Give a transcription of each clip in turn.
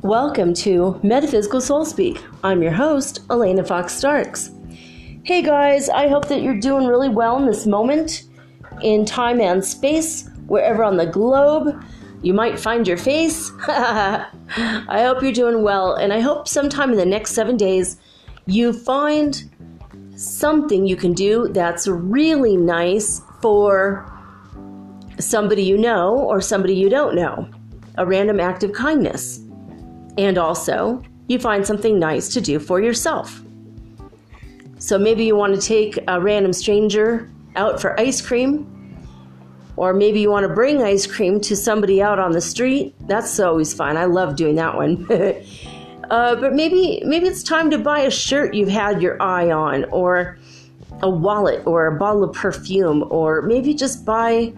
Welcome to Metaphysical Soul Speak. I'm your host, Elena Fox Starks. Hey guys, I hope that you're doing really well in this moment, in time and space, wherever on the globe you might find your face. I hope you're doing well, and I hope sometime in the next 7 days you find something you can do that's really nice for somebody you know or somebody you don't know, a random act of kindness. And also, you find something nice to do for yourself. So maybe you want to take a random stranger out for ice cream, or maybe you want to bring ice cream to somebody out on the street. That's always fun. I love doing that one. But maybe it's time to buy a shirt you've had your eye on, or a wallet, or a bottle of perfume, or maybe just buy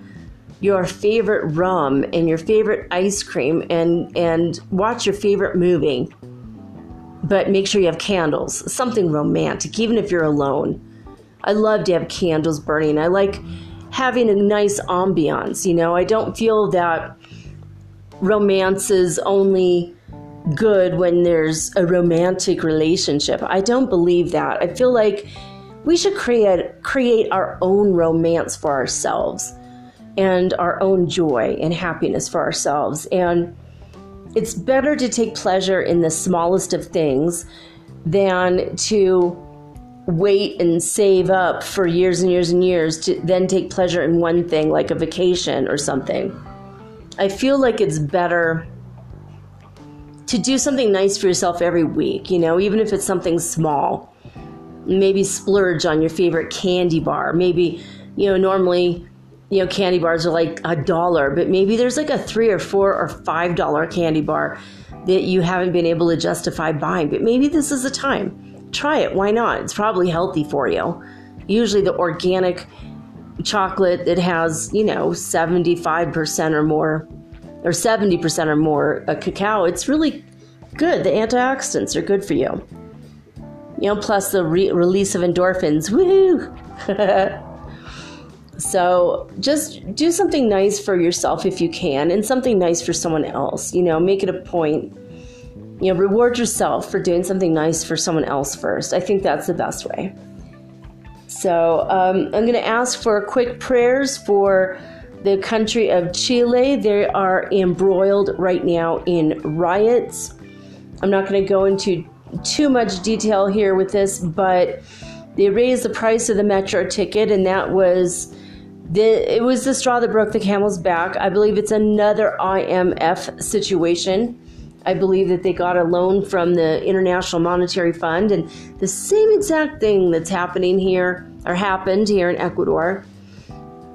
your favorite rum and your favorite ice cream and watch your favorite movie. But make sure you have candles, something romantic, even if you're alone. I love to have candles burning. I like having a nice ambiance, you know. I don't feel that romance is only good when there's a romantic relationship. I don't believe that. I feel like we should create our own romance for ourselves, and our own joy and happiness for ourselves. And it's better to take pleasure in the smallest of things than to wait and save up for years and years and years to then take pleasure in one thing, like a vacation or something. I feel like it's better to do something nice for yourself every week, you know, even if it's something small. Maybe splurge on your favorite candy bar. Maybe, you know, normally, you know, candy bars are like $1, but maybe there's like a $3 or $4 or $5 candy bar that you haven't been able to justify buying. But maybe this is the time. Try it. Why not? It's probably healthy for you. Usually the organic chocolate that has, you know, 75% or more, or 70% or more cacao, it's really good. The antioxidants are good for you. You know, plus the release of endorphins. Woohoo! So just do something nice for yourself if you can, and something nice for someone else. You know, make it a point. You know, reward yourself for doing something nice for someone else first. I think that's the best way. So I'm going to ask for quick prayers for the country of Chile. They are embroiled right now in riots. I'm not going to go into too much detail here with this, but they raised the price of the metro ticket, and that was it was the straw that broke the camel's back. I believe it's another IMF situation. I believe that they got a loan from the International Monetary Fund, and the same exact thing that's happening here, or happened here in Ecuador.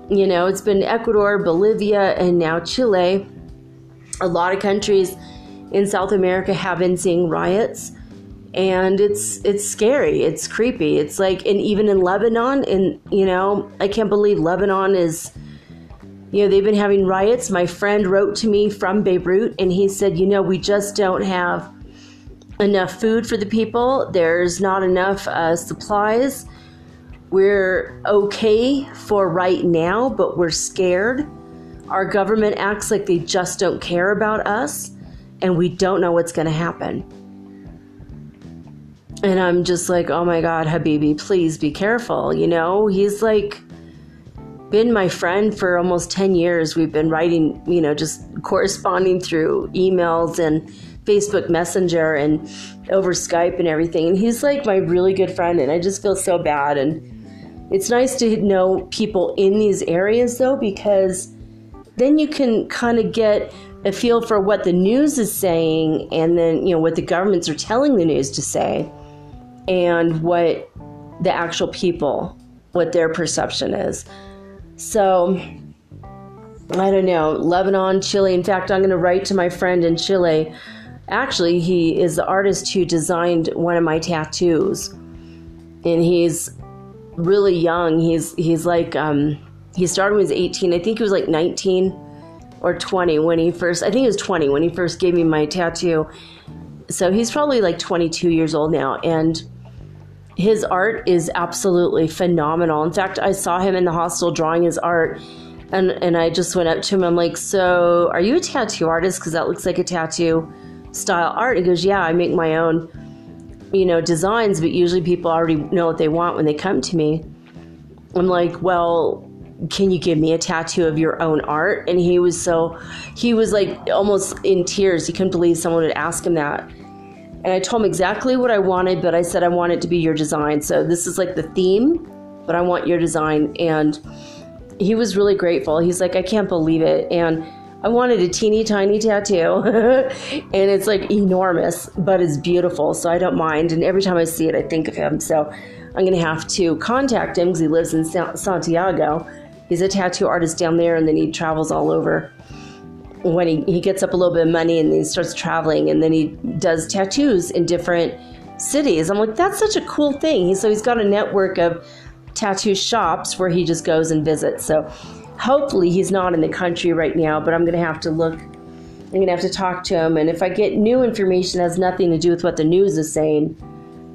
You know, it's been Ecuador, Bolivia, and now Chile. A lot of countries in South America have been seeing riots, and it's scary. It's creepy. It's like, and even in Lebanon, and, you know, I can't believe Lebanon is, you know, they've been having riots. My friend wrote to me from Beirut, and he said, you know, we just don't have enough food for the people. There's not enough supplies. We're okay for right now, but we're scared. Our government acts like they just don't care about us, and we don't know what's going to happen. And I'm just like, oh my God, Habibi, please be careful. You know, he's like been my friend for almost 10 years. We've been writing, you know, just corresponding through emails and Facebook Messenger and over Skype and everything. And he's like my really good friend, and I just feel so bad. And it's nice to know people in these areas, though, because then you can kind of get a feel for what the news is saying, and then, you know, what the governments are telling the news to say, and what the actual people, what their perception is. So, I don't know, Lebanon, Chile. In fact, I'm going to write to my friend in Chile. Actually, he is the artist who designed one of my tattoos, and he's really young. He's like, he started when he was 18. I think he was like 19 or 20 when he first, I think he was 20 when he first gave me my tattoo. So he's probably like 22 years old now, and his art is absolutely phenomenal. In fact, I saw him in the hostel drawing his art, and I just went up to him. I'm like, so are you a tattoo artist? Because that looks like a tattoo style art. He goes, yeah, I make my own, you know, designs, but usually people already know what they want when they come to me. I'm like, well, can you give me a tattoo of your own art? And he was like almost in tears. He couldn't believe someone would ask him that. And I told him exactly what I wanted, but I said, I want it to be your design. So this is like the theme, but I want your design. And he was really grateful. He's like, I can't believe it. And I wanted a teeny tiny tattoo and it's like enormous, but it's beautiful. So I don't mind. And every time I see it, I think of him. So I'm going to have to contact him because he lives in Santiago. He's a tattoo artist down there, and then he travels all over. When he gets up a little bit of money and then he starts traveling, and then he does tattoos in different cities. I'm like, that's such a cool thing. So he's got a network of tattoo shops where he just goes and visits. So hopefully he's not in the country right now, but I'm going to have to look. I'm going to have to talk to him. And if I get new information that has nothing to do with what the news is saying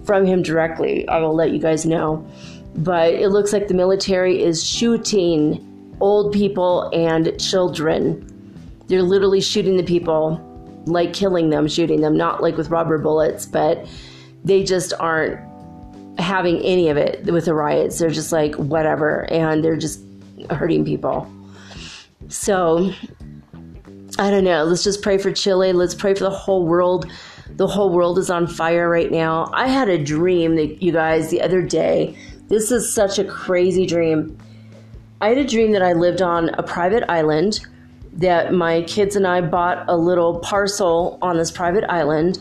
from him directly, I will let you guys know. But it looks like the military is shooting old people and children. They're literally shooting the people, like killing them, shooting them, not like with rubber bullets, but they just aren't having any of it with the riots. They're just like, whatever, and they're just hurting people. So, I don't know. Let's just pray for Chile. Let's pray for the whole world. The whole world is on fire right now. I had a dream, that you guys, the other day. This is such a crazy dream. I had a dream that I lived on a private island, that my kids and I bought a little parcel on this private island,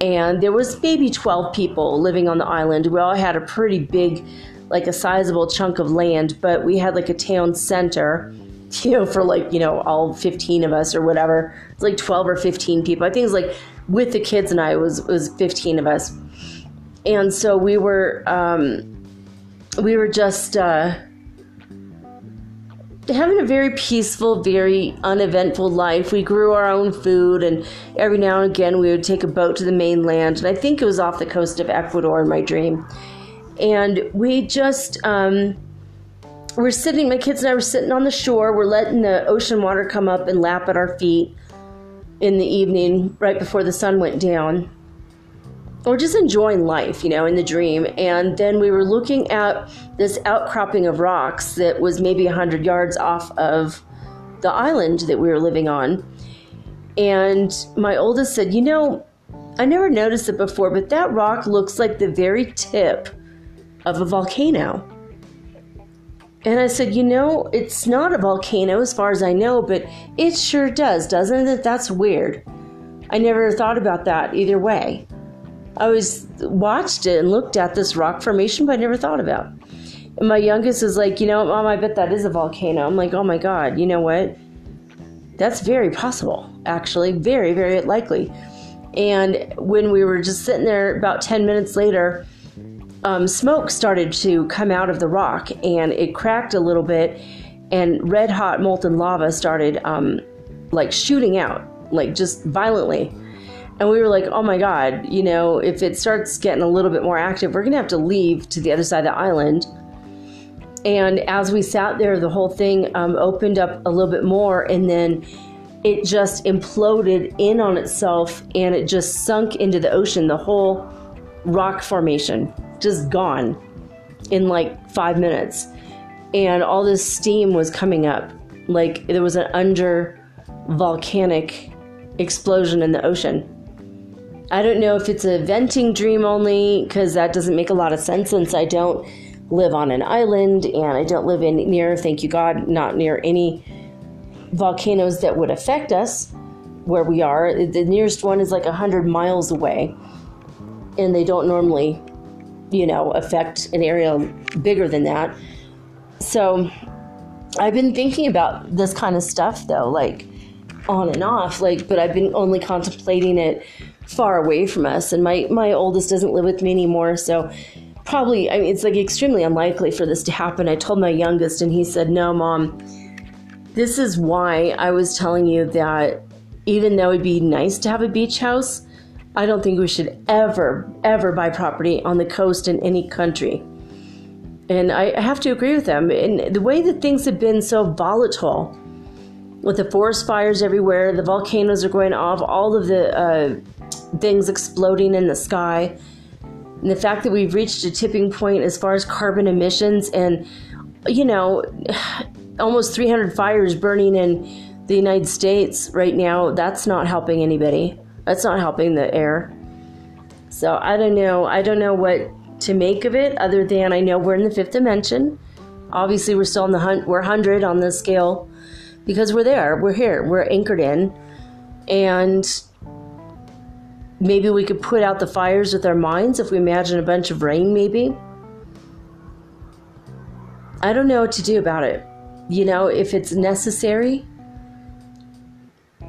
and there was maybe 12 people living on the island. We all had a pretty big, like a sizable chunk of land, but we had like a town center, you know, for like, you know, all 15 of us or whatever. It's like 12 or 15 people. I think it was like, with the kids and I, it was 15 of us. And so we were just having a very peaceful, very uneventful life. We grew our own food, and every now and again we would take a boat to the mainland, and I think it was off the coast of Ecuador in my dream. And we just my kids and I were sitting on the shore. We're letting the ocean water come up and lap at our feet in the evening, right before the sun went down. Or just enjoying life, you know, in the dream. And then we were looking at this outcropping of rocks that was maybe 100 yards off of the island that we were living on. And my oldest said, you know, I never noticed it before, but that rock looks like the very tip of a volcano. And I said, you know, it's not a volcano as far as I know, but it sure does, doesn't it? That's weird. I never thought about that either way. I always watched it and looked at this rock formation, but I never thought about it. And my youngest is like, you know, Mom, I bet that is a volcano. I'm like, oh my God, you know what? That's very possible, actually. Very, very likely. And when we were just sitting there, about 10 minutes later, smoke started to come out of the rock, and it cracked a little bit, and red hot molten lava started like shooting out, like just violently. And we were like, oh my God, you know, if it starts getting a little bit more active, we're going to have to leave to the other side of the island. And as we sat there, the whole thing opened up a little bit more, and then it just imploded in on itself, and it just sunk into the ocean. The whole rock formation just gone in like 5 minutes. And all this steam was coming up. Like there was an under volcanic explosion in the ocean. I don't know if it's a venting dream only, because that doesn't make a lot of sense, since I don't live on an island, and I don't live near, thank you God, not near any volcanoes that would affect us. where we are. The nearest one is like 100 miles away, and they don't normally, you know, affect an area bigger than that. So I've been thinking about this kind of stuff, though, like on and off, like, but I've been only contemplating it far away from us. And my oldest doesn't live with me anymore, so probably, I mean, it's like extremely unlikely for this to happen. I told my youngest, and he said, "No, Mom, this is why I was telling you that even though it'd be nice to have a beach house, I don't think we should ever, ever buy property on the coast in any country." And I have to agree with them. And the way that things have been so volatile, with the forest fires everywhere, the volcanoes are going off, all of the things exploding in the sky, and the fact that we've reached a tipping point as far as carbon emissions, and, you know, almost 300 fires burning in the United States right now, that's not helping anybody. That's not helping the air. So I don't know. I don't know what to make of it, other than I know we're in the fifth dimension. Obviously, we're still on the hunt. We're 100 on the scale because we're there. We're here. We're anchored in. And maybe we could put out the fires with our minds if we imagine a bunch of rain, maybe. I don't know what to do about it. You know, if it's necessary.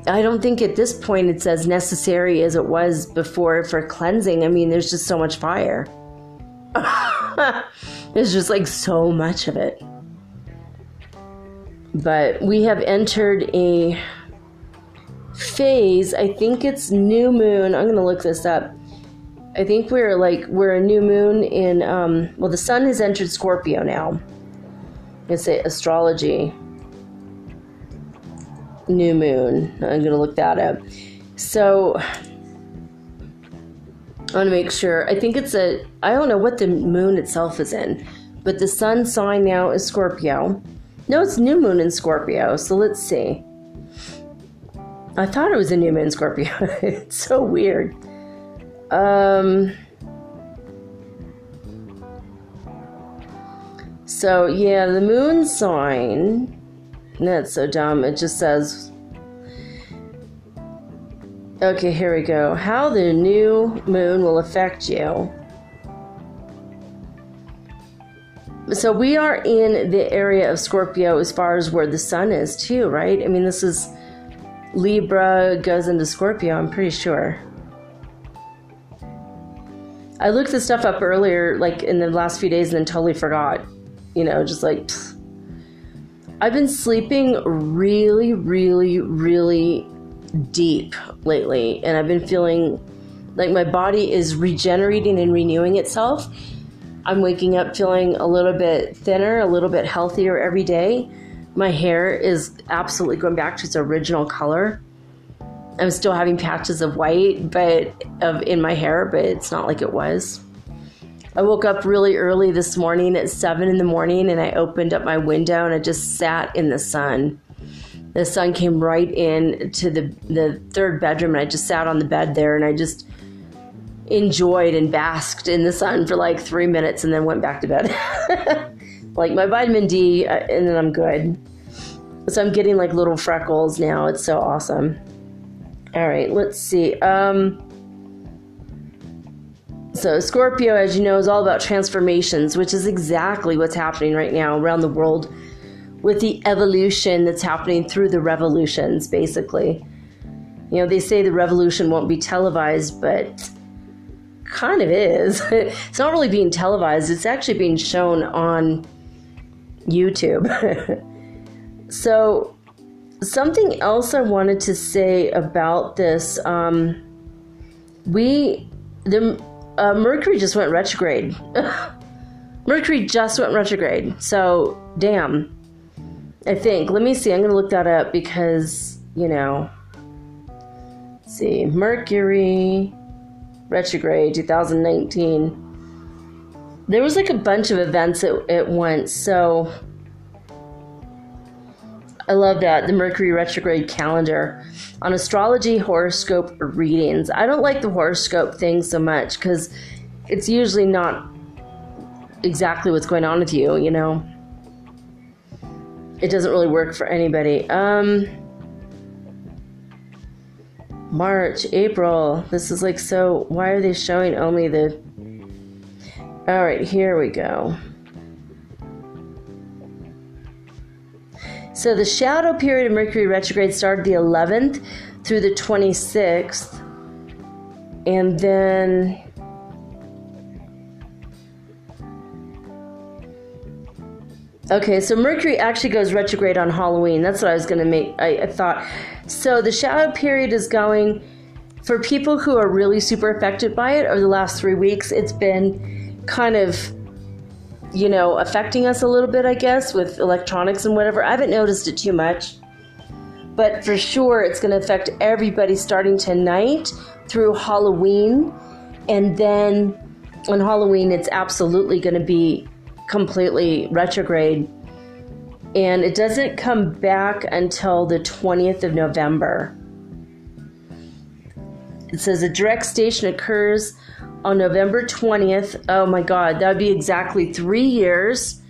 I don't think at this point it's as necessary as it was before for cleansing. I mean, there's just so much fire. There's just like so much of it. But we have entered a phase. I think it's new moon. I'm going to look this up. I think we're a new moon in, well, the sun has entered Scorpio now. I'm going to say astrology. New moon. I'm gonna look that up. So I want to make sure. I think it's a. I don't know what the moon itself is in, but the sun sign now is Scorpio. No, it's new moon in Scorpio. So let's see. I thought it was a new moon in Scorpio. It's so weird. So yeah, the moon sign. That's so dumb. It just says, okay, here we go. How the new moon will affect you. So we are in the area of Scorpio as far as where the sun is too, right? I mean, this is Libra goes into Scorpio, I'm pretty sure. I looked this stuff up earlier, like in the last few days, and then totally forgot, you know, just like, pfft. I've been sleeping really, really, really deep lately, and I've been feeling like my body is regenerating and renewing itself. I'm waking up feeling a little bit thinner, a little bit healthier every day. My hair is absolutely going back to its original color. I'm still having patches of white in my hair, but it's not like it was. I woke up really early this morning at 7 in the morning, and I opened up my window and I just sat in the sun. The sun came right in to the third bedroom, and I just sat on the bed there, and I just enjoyed and basked in the sun for like 3 minutes and then went back to bed. Like my vitamin D, and then I'm good. So I'm getting like little freckles now. It's so awesome. All right, let's see. So Scorpio, as you know, is all about transformations, which is exactly what's happening right now around the world with the evolution that's happening through the revolutions, basically. You know, they say the revolution won't be televised, but kind of is. It's not really being televised. It's actually being shown on YouTube. So something else I wanted to say about this, Mercury just went retrograde. Mercury just went retrograde. So, damn. I think. Let me see. I'm going to look that up because, you know. Let's see. Mercury retrograde 2019. There was like a bunch of events at once. So, I love that. The Mercury retrograde calendar on astrology, horoscope readings. I don't like the horoscope thing so much because it's usually not exactly what's going on with you, you know. It doesn't really work for anybody. March, April. This is like, so why are they showing only the... All right, here we go. So the shadow period of Mercury retrograde started the 11th through the 26th. And then... okay, so Mercury actually goes retrograde on Halloween. That's what I was going to make, I thought. So the shadow period is going, for people who are really super affected by it over the last 3 weeks, it's been kind of, you know, affecting us a little bit, I guess, with electronics and whatever. I haven't noticed it too much. But for sure, it's going to affect everybody starting tonight through Halloween. And then on Halloween, it's absolutely going to be completely retrograde, and it doesn't come back until the 20th of November. It says a direct station occurs on November 20th. Oh my God, that would be exactly 3 years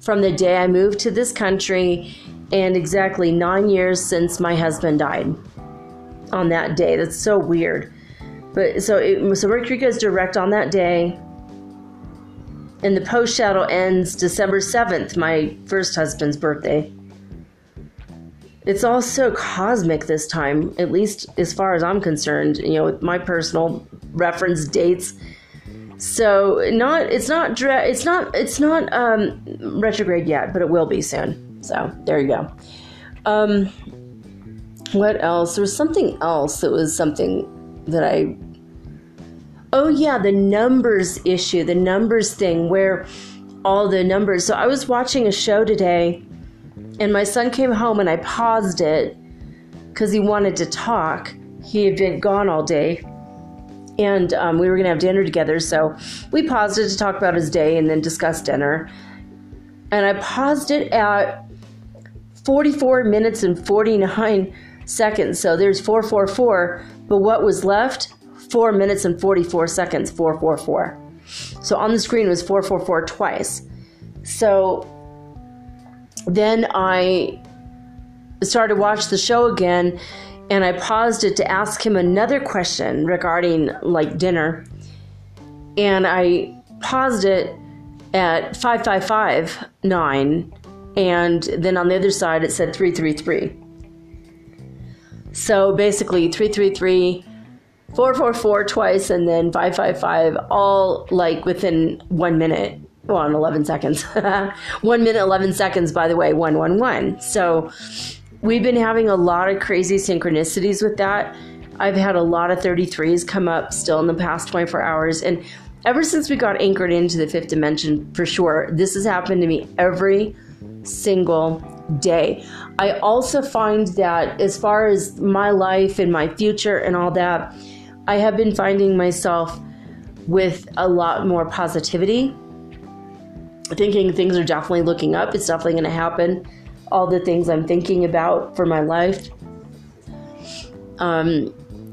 from the day I moved to this country, and exactly 9 years since my husband died on that day. That's so weird. But so Mercury goes direct on that day. And the post-shadow ends December 7th, my first husband's birthday. It's all so cosmic this time, at least as far as I'm concerned, you know, with my personal reference dates. So it's not retrograde yet, but it will be soon. So there you go. What else? There was something else that was something that I... oh yeah, the numbers issue, the numbers thing, where all the numbers. So I was watching a show today, and my son came home, and I paused it because he wanted to talk. He had been gone all day, and we were going to have dinner together, so we paused it to talk about his day and then discuss dinner. And I paused it at 44 minutes and 49 seconds, so there's 444, but what was left? 4 minutes and 44 seconds, 444. So on the screen was 444 twice. So then I started to watch the show again, and I paused it to ask him another question regarding like dinner. And I paused it at 5559, and then on the other side it said 333. So basically 333, 444 twice, and then 555, all like within 1 minute, well, in 11 seconds. 1 minute, 11 seconds, by the way, 111. So we've been having a lot of crazy synchronicities with that. I've had a lot of 33s come up still in the past 24 hours. And ever since we got anchored into the fifth dimension, for sure, this has happened to me every single day. I also find that as far as my life and my future and all that, I have been finding myself with a lot more positivity, thinking things are definitely looking up. It's definitely going to happen. All the things I'm thinking about for my life. A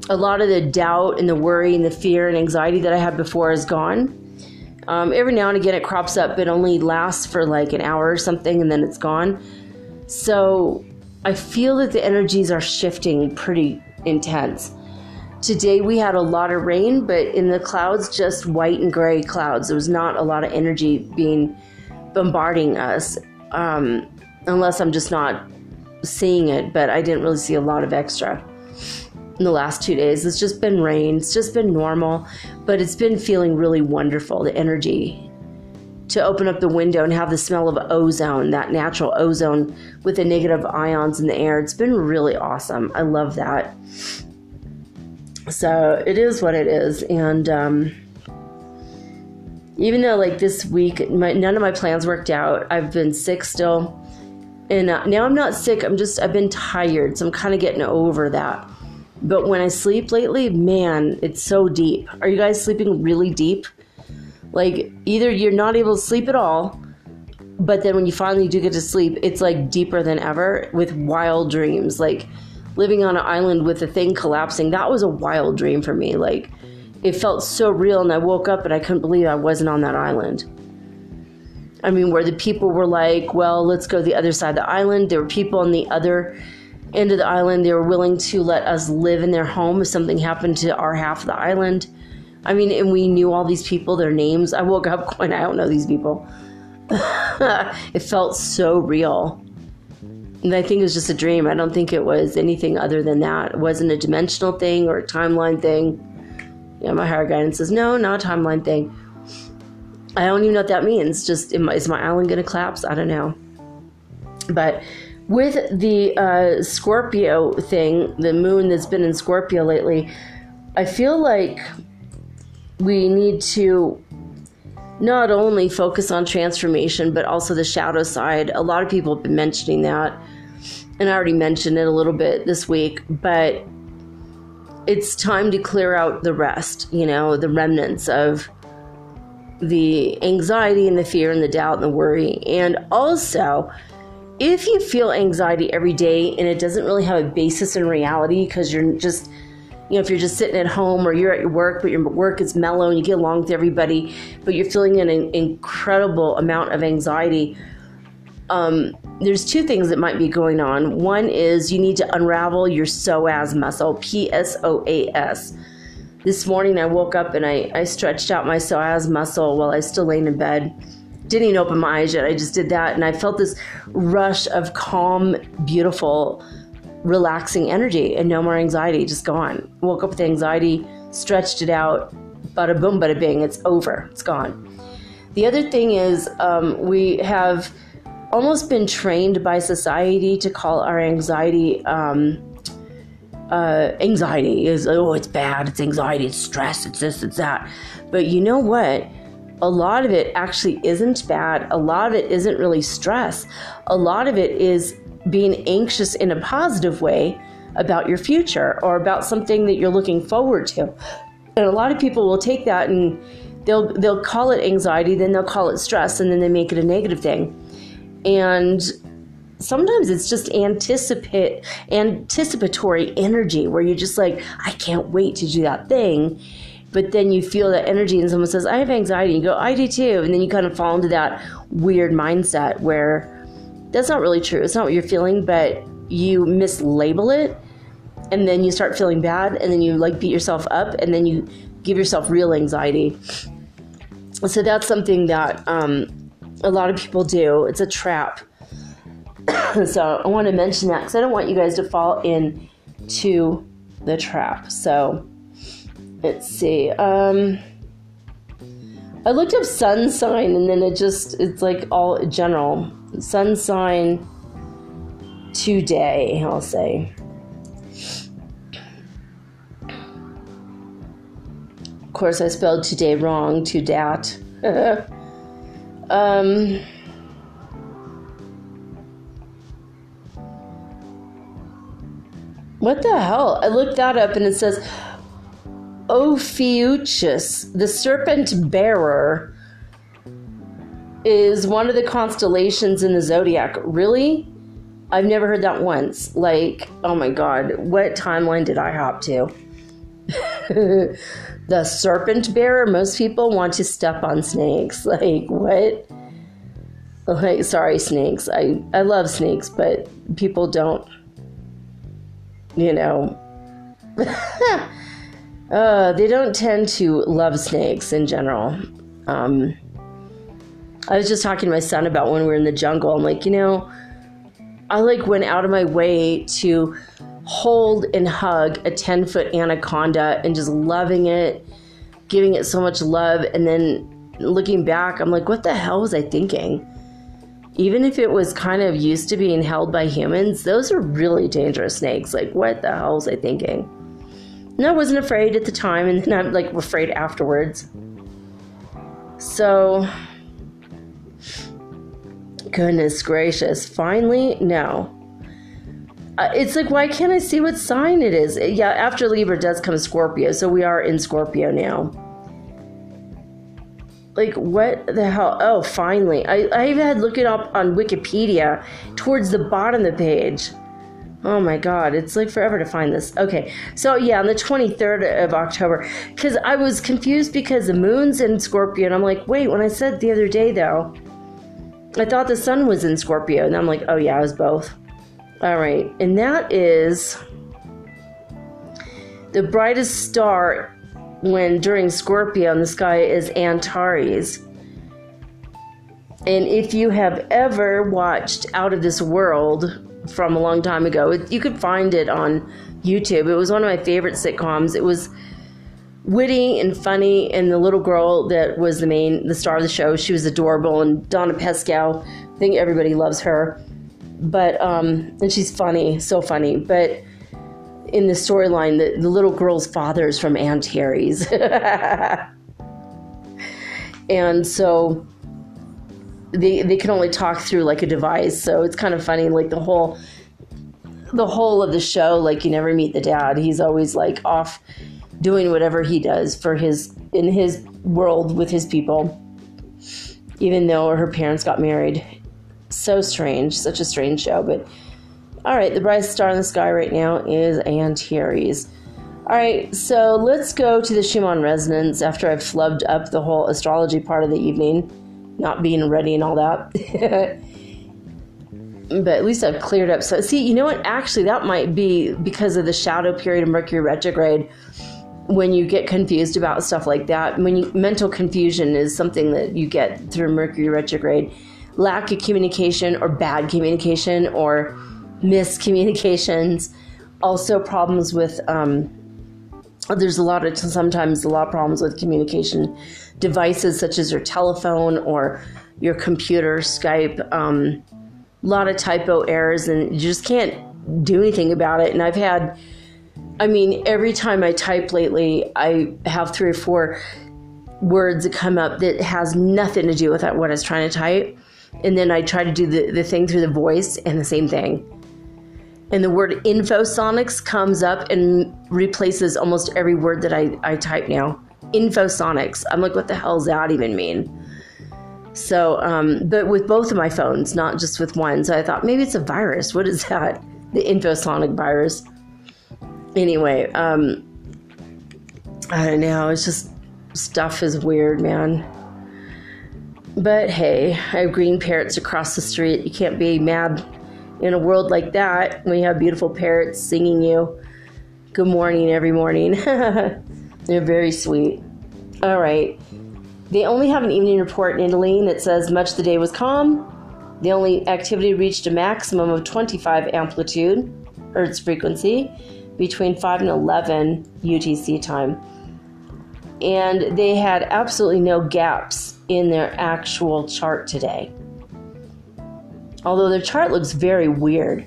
lot of the doubt and the worry and the fear and anxiety that I had before is gone. Every now and again it crops up, but only lasts for like an hour or something, and then it's gone. So I feel that the energies are shifting pretty intense. Today we had a lot of rain, but in the clouds, just white and gray clouds. There was not a lot of energy bombarding us, unless I'm just not seeing it, but I didn't really see a lot of extra in the last 2 days. It's just been rain. It's just been normal, but it's been feeling really wonderful, the energy, to open up the window and have the smell of ozone, that natural ozone with the negative ions in the air. It's been really awesome. I love that. So it is what it is, and even though like this week none of my plans worked out, I've been sick still, and now I'm not sick, I've been tired, so I'm kind of getting over that. But when I sleep lately, man, it's so deep. Are you guys sleeping really deep? Like either you're not able to sleep at all, but then when you finally do get to sleep, it's like deeper than ever with wild dreams, like living on an island with a thing collapsing. That was a wild dream for me. Like, it felt so real, and I woke up and I couldn't believe I wasn't on that island. I mean, where the people were like, well, let's go to the other side of the island. There were people on the other into the island. They were willing to let us live in their home if something happened to our half of the island. I mean, and we knew all these people, their names. I woke up going, I don't know these people. It felt so real. And I think it was just a dream. I don't think it was anything other than that. It wasn't a dimensional thing or a timeline thing. You know, my higher guidance says, no, not a timeline thing. I don't even know what that means. Just, is my island going to collapse? I don't know. But with the Scorpio thing, the moon that's been in Scorpio lately, I feel like we need to not only focus on transformation, but also the shadow side. A lot of people have been mentioning that, and I already mentioned it a little bit this week, but it's time to clear out the rest, you know, the remnants of the anxiety and the fear and the doubt and the worry. And also, if you feel anxiety every day and it doesn't really have a basis in reality because you're just, you know, if you're just sitting at home or you're at your work, but your work is mellow and you get along with everybody, but you're feeling an incredible amount of anxiety, there's two things that might be going on. One is you need to unravel your psoas muscle, P-S-O-A-S. This morning I woke up and I stretched out my psoas muscle while I was still laying in bed. Didn't even open my eyes yet. I just did that, and I felt this rush of calm, beautiful, relaxing energy and no more anxiety, just gone. Woke up with anxiety, stretched it out, bada boom, bada bing, it's over, it's gone. The other thing is we have almost been trained by society to call our anxiety anxiety is, oh, it's bad, it's anxiety, it's stress, it's this, it's that. But you know what? A lot of it actually isn't bad. A lot of it isn't really stress. A lot of it is being anxious in a positive way about your future or about something that you're looking forward to. And a lot of people will take that and they'll call it anxiety, then they'll call it stress, and then they make it a negative thing. And sometimes it's just anticipatory energy where you're just like, I can't wait to do that thing. But then you feel that energy and someone says, I have anxiety. And you go, I do too. And then you kind of fall into that weird mindset where that's not really true. It's not what you're feeling, but you mislabel it. And then you start feeling bad. And then you like beat yourself up. And then you give yourself real anxiety. So that's something that a lot of people do. It's a trap. So I want to mention that because I don't want you guys to fall into the trap. So let's see. I looked up sun sign, and then it's like all general. Sun sign today, I'll say. Of course, I spelled today wrong, to dat. What the hell? I looked that up, and it says Ophiuchus, the serpent bearer, is one of the constellations in the zodiac. Really? I've never heard that once. Like, oh my God, what timeline did I hop to? The serpent bearer? Most people want to step on snakes. Like, what? Like, sorry, snakes. I love snakes, but people don't, you know. They don't tend to love snakes in general. I was just talking to my son about when we were in the jungle. I'm like, you know, I like went out of my way to hold and hug a 10-foot anaconda and just loving it, giving it so much love. And then looking back, I'm like, what the hell was I thinking? Even if it was kind of used to being held by humans, those are really dangerous snakes. Like, what the hell was I thinking? And I wasn't afraid at the time, and then I'm like afraid afterwards. So, goodness gracious, finally, no. It's like, why can't I see what sign it is? Yeah, after Libra does come Scorpio, so we are in Scorpio now. Like, what the hell? Oh, finally. I even had to look it up on Wikipedia towards the bottom of the page. Oh my God, it's like forever to find this. Okay, so yeah, on the 23rd of October, because I was confused because the moon's in Scorpio, and I'm like, wait, when I said the other day, though, I thought the sun was in Scorpio, and I'm like, oh yeah, I was both. All right, and that is the brightest star during Scorpio in the sky is Antares. And if you have ever watched Out of This World from a long time ago, you could find it on YouTube. It was one of my favorite sitcoms. It was witty and funny, and the little girl that was the star of the show, she was adorable, and Donna Pescal, I think everybody loves her. But and she's funny, so funny. But in the storyline, the little girl's father is from Antares. And so they can only talk through like a device, so it's kind of funny, like the whole of the show, like you never meet the dad. He's always like off doing whatever he does in his world with his people, even though her parents got married. So strange, such a strange show. But all right, the brightest star in the sky right now is Antares. All right, so let's go to the Schumann resonance after I've flubbed up the whole astrology part of the evening, not being ready and all that. But at least I've cleared up. So see, you know what? Actually, that might be because of the shadow period of Mercury retrograde. When you get confused about stuff like that, mental confusion is something that you get through Mercury retrograde. Lack of communication or bad communication or miscommunications. Also problems with, there's sometimes a lot of problems with communication devices such as your telephone or your computer, Skype. A lot of typo errors, and you just can't do anything about it. And I've had, every time I type lately, I have 3 or 4 words that come up that has nothing to do with what I was trying to type. And then I try to do the thing through the voice, and the same thing. And the word infosonics comes up and replaces almost every word that I type now. Infosonics. I'm like, what the hell does that even mean? So, but with both of my phones, not just with one. So I thought, maybe it's a virus. What is that? The infosonic virus. Anyway, I don't know. It's just, stuff is weird, man. But hey, I have green parrots across the street. You can't be mad in a world like that when you have beautiful parrots singing you good morning every morning. They're very sweet. All right. They only have an evening report in Italy that says much of the day was calm. The only activity reached a maximum of 25 amplitude, Earth's frequency, between 5 and 11 UTC time. And they had absolutely no gaps in their actual chart today. Although their chart looks very weird.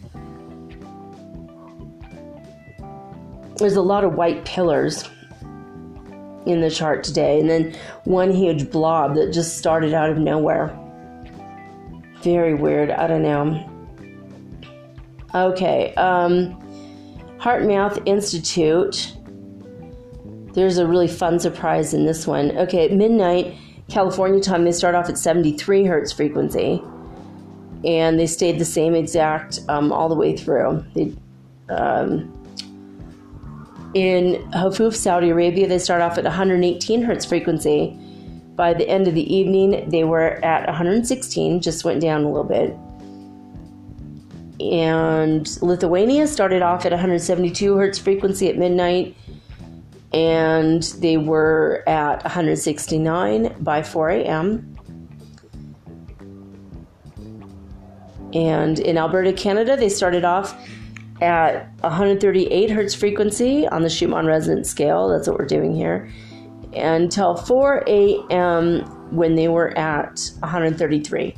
There's a lot of white pillars in the chart today, and then one huge blob that just started out of nowhere. Very weird. I don't know. Okay, Heart-Mouth Institute. There's a really fun surprise in this one. Okay, at midnight California time, they start off at 73 hertz frequency, and they stayed the same exact all the way through. In Hofuf, Saudi Arabia, they start off at 118 hertz frequency. By the end of the evening, they were at 116, just went down a little bit. And Lithuania started off at 172 hertz frequency at midnight, and they were at 169 by 4 a.m. And in Alberta, Canada, they started off at 138 hertz frequency on the Schumann resonance scale. That's what we're doing here. Until 4 a.m. when they were at 133.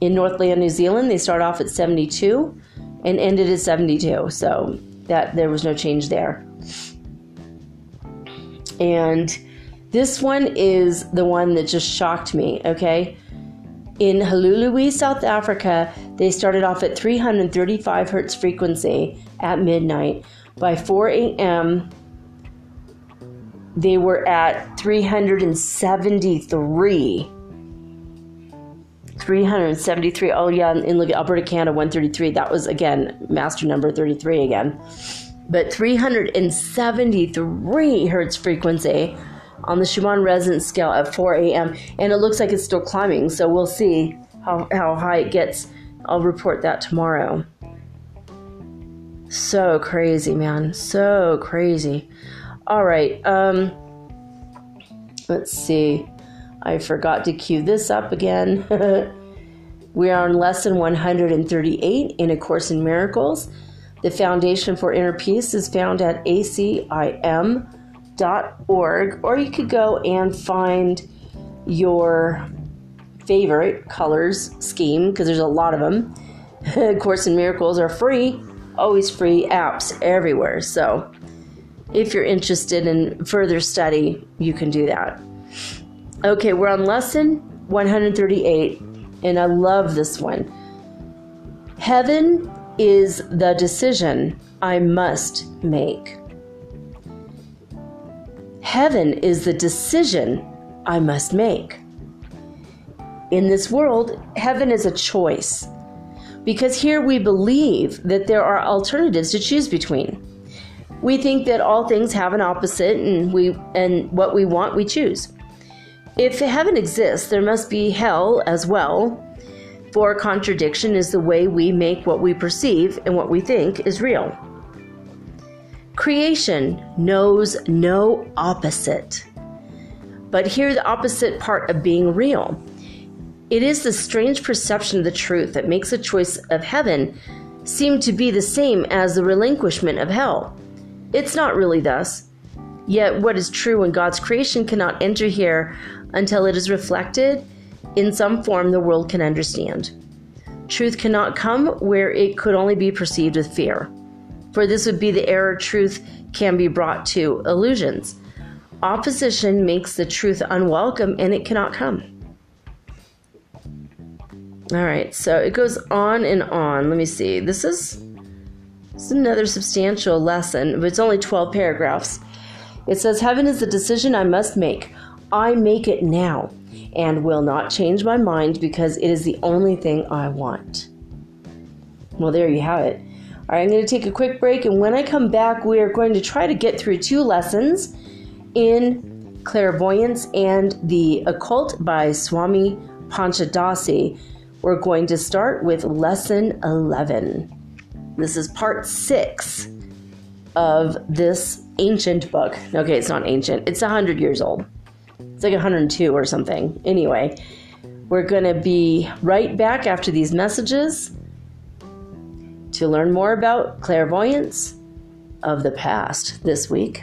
In Northland, New Zealand, they start off at 72 and ended at 72. So that there was no change there. And this one is the one that just shocked me, okay? In Hulului, South Africa, they started off at 335 hertz frequency at midnight. By 4 a.m., they were at 373. 373. Oh, yeah. In Alberta, Canada, 133. That was, again, master number 33 again. But 373 hertz frequency on the Schumann resonance scale at 4 a.m. And it looks like it's still climbing, so we'll see how high it gets I'll report that tomorrow. So crazy, man. So crazy. All right. Let's see. I forgot to cue this up again. We are on Lesson 138 in A Course in Miracles. The foundation for inner peace is found at acim.org, or you could go and find your favorite colors scheme, because there's a lot of them. A Course in Miracles are free, always free apps everywhere. So if you're interested in further study, you can do that. Okay, we're on Lesson 138, and I love this one. Heaven is the decision I must make. Heaven is the decision I must make. In this world, heaven is a choice, because here we believe that there are alternatives to choose between. We think that all things have an opposite, and what we want, we choose. If heaven exists, there must be hell as well, for contradiction is the way we make what we perceive and what we think is real. Creation knows no opposite. But hear the opposite part of being real. It is the strange perception of the truth that makes the choice of heaven seem to be the same as the relinquishment of hell. It's not really thus. Yet what is true in God's creation cannot enter here until it is reflected in some form the world can understand. Truth cannot come where it could only be perceived with fear, for this would be the error truth can be brought to illusions. Opposition makes the truth unwelcome, and it cannot come. All right, so it goes on and on. Let me see. This is another substantial lesson, but it's only 12 paragraphs. It says, heaven is the decision I must make. I make it now and will not change my mind because it is the only thing I want. Well, there you have it. All right, I'm going to take a quick break, and when I come back, we are going to try to get through two lessons in Clairvoyance and the Occult by Swami Panchadasi. We're going to start with Lesson 11. This is part 6 of this ancient book. Okay, it's not ancient. It's 100 years old. It's like 102 or something. Anyway, we're going to be right back after these messages to learn more about clairvoyance of the past this week.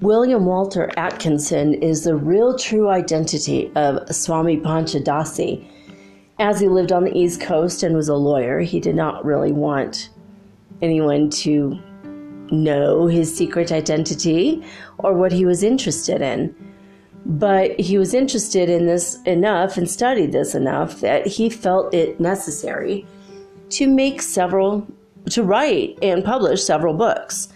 William Walter Atkinson is the real true identity of Swami Panchadasi. As he lived on the East Coast and was a lawyer, he did not really want anyone to know his secret identity or what he was interested in. But he was interested in this enough and studied this enough that he felt it necessary to write and publish several books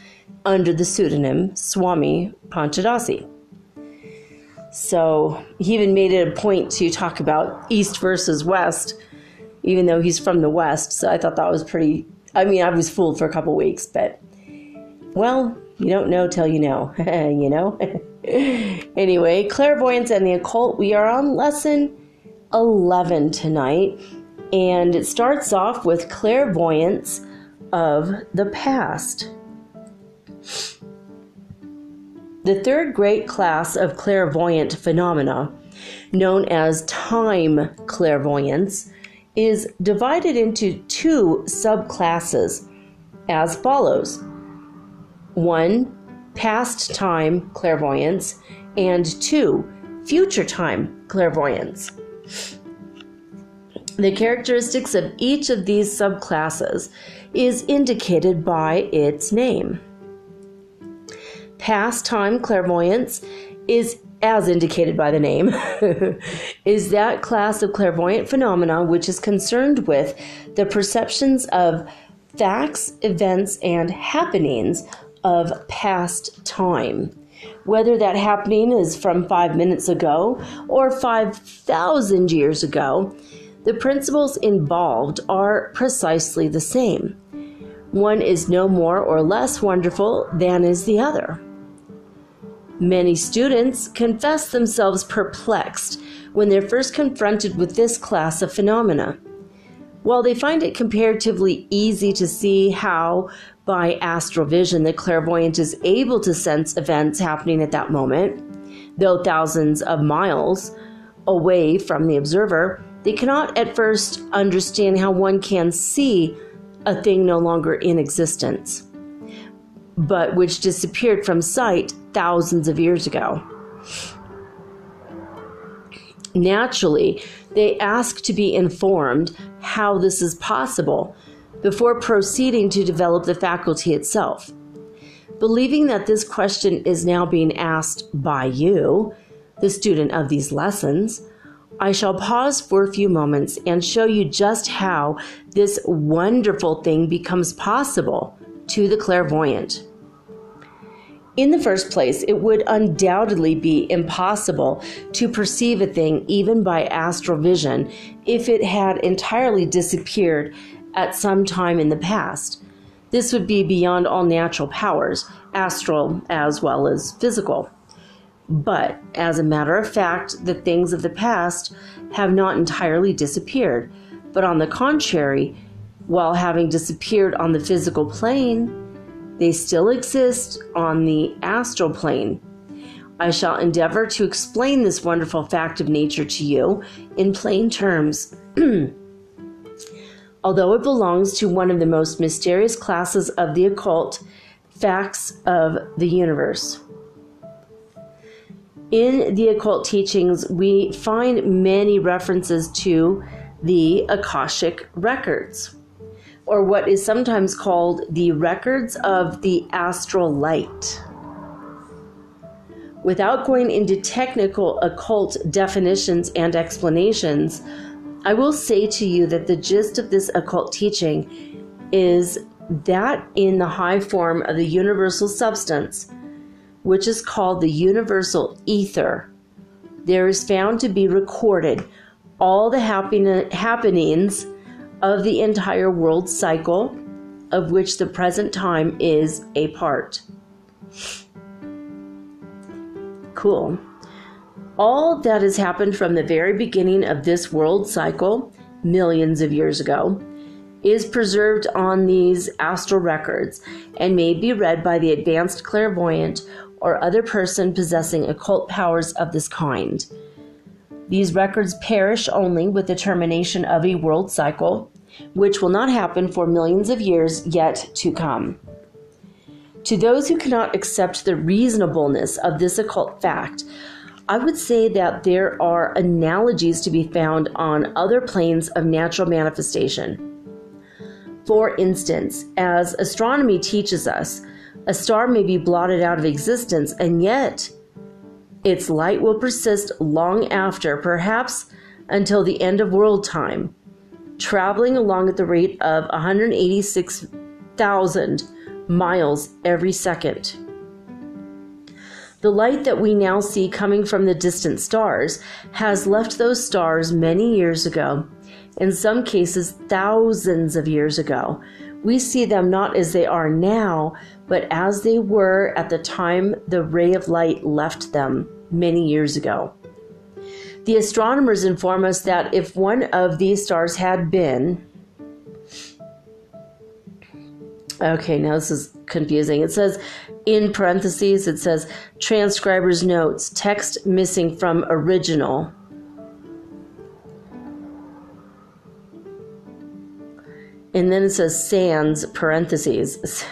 under the pseudonym Swami Panchadasi. So he even made it a point to talk about East versus West, even though he's from the West. So I thought that was pretty, I was fooled for a couple weeks, but well, you don't know till you know, you know? Anyway, Clairvoyance and the Occult, we are on Lesson 11 tonight, and it starts off with Clairvoyance of the Past. The third great class of clairvoyant phenomena, known as time clairvoyance, is divided into two subclasses as follows. One, past time clairvoyance, and 2, future time clairvoyance. The characteristics of each of these subclasses is indicated by its name. Past time clairvoyance is, as indicated by the name, is that class of clairvoyant phenomena which is concerned with the perceptions of facts, events, and happenings of past time, whether that happening is from 5 minutes ago or 5,000 years ago. The principles involved are precisely the same. One is no more or less wonderful than is the other. Many students confess themselves perplexed when they're first confronted with this class of phenomena. While they find it comparatively easy to see how, by astral vision, the clairvoyant is able to sense events happening at that moment, though thousands of miles away from the observer, they cannot at first understand how one can see a thing no longer in existence, but which disappeared from sight thousands of years ago. Naturally, they ask to be informed how this is possible before proceeding to develop the faculty itself. Believing that this question is now being asked by you, the student of these lessons, I shall pause for a few moments and show you just how this wonderful thing becomes possible to the clairvoyant. In the first place, it would undoubtedly be impossible to perceive a thing even by astral vision if it had entirely disappeared at some time in the past. This would be beyond all natural powers, astral as well as physical. But, as a matter of fact, the things of the past have not entirely disappeared, but on the contrary, while having disappeared on the physical plane, they still exist on the astral plane. I shall endeavor to explain this wonderful fact of nature to you in plain terms, although it belongs to one of the most mysterious classes of the occult facts of the universe. In the occult teachings, we find many references to the Akashic records, or what is sometimes called the records of the astral light. Without going into technical occult definitions and explanations, I will say to you that the gist of this occult teaching is that in the high form of the universal substance, which is called the universal ether, there is found to be recorded all the happenings of the entire world cycle, of which the present time is a part. Cool. All that has happened from the very beginning of this world cycle, millions of years ago, is preserved on these astral records and may be read by the advanced clairvoyant or other person possessing occult powers of this kind. These records perish only with the termination of a world cycle, which will not happen for millions of years yet to come. To those who cannot accept the reasonableness of this occult fact, I would say that there are analogies to be found on other planes of natural manifestation. For instance, as astronomy teaches us, a star may be blotted out of existence, and yet its light will persist long after, perhaps until the end of world time, traveling along at the rate of 186,000 miles every second. The light that we now see coming from the distant stars has left those stars many years ago, in some cases thousands of years ago. We see them not as they are now, but as they were at the time the ray of light left them many years ago. The astronomers inform us that if one of these stars had been... Okay, now this is confusing. It says, in parentheses, it says, transcriber's notes, text missing from original. And then it says sans, parentheses.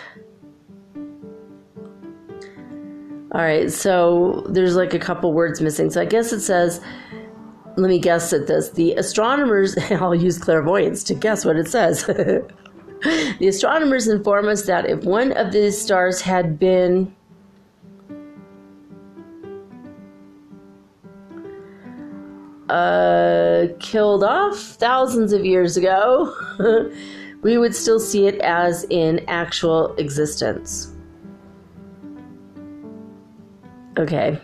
All right, so there's like a couple words missing. So I guess it says, let me guess at this. The astronomers, I'll use clairvoyance to guess what it says. The astronomers inform us that if one of these stars had been killed off thousands of years ago, we would still see it as in actual existence. Okay,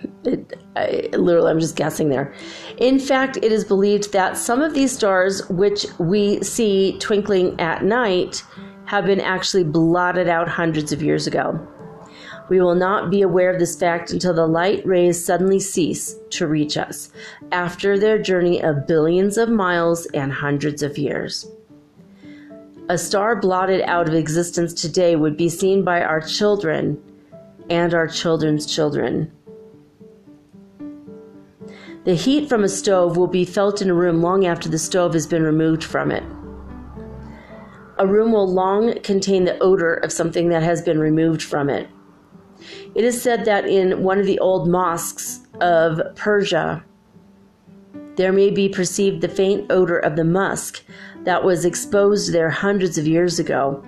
literally, I'm just guessing there. In fact, it is believed that some of these stars, which we see twinkling at night, have been actually blotted out hundreds of years ago. We will not be aware of this fact until the light rays suddenly cease to reach us, after their journey of billions of miles and hundreds of years. A star blotted out of existence today would be seen by our children and our children's children. The heat from a stove will be felt in a room long after the stove has been removed from it. A room will long contain the odor of something that has been removed from it. It is said that in one of the old mosques of Persia, there may be perceived the faint odor of the musk that was exposed there hundreds of years ago.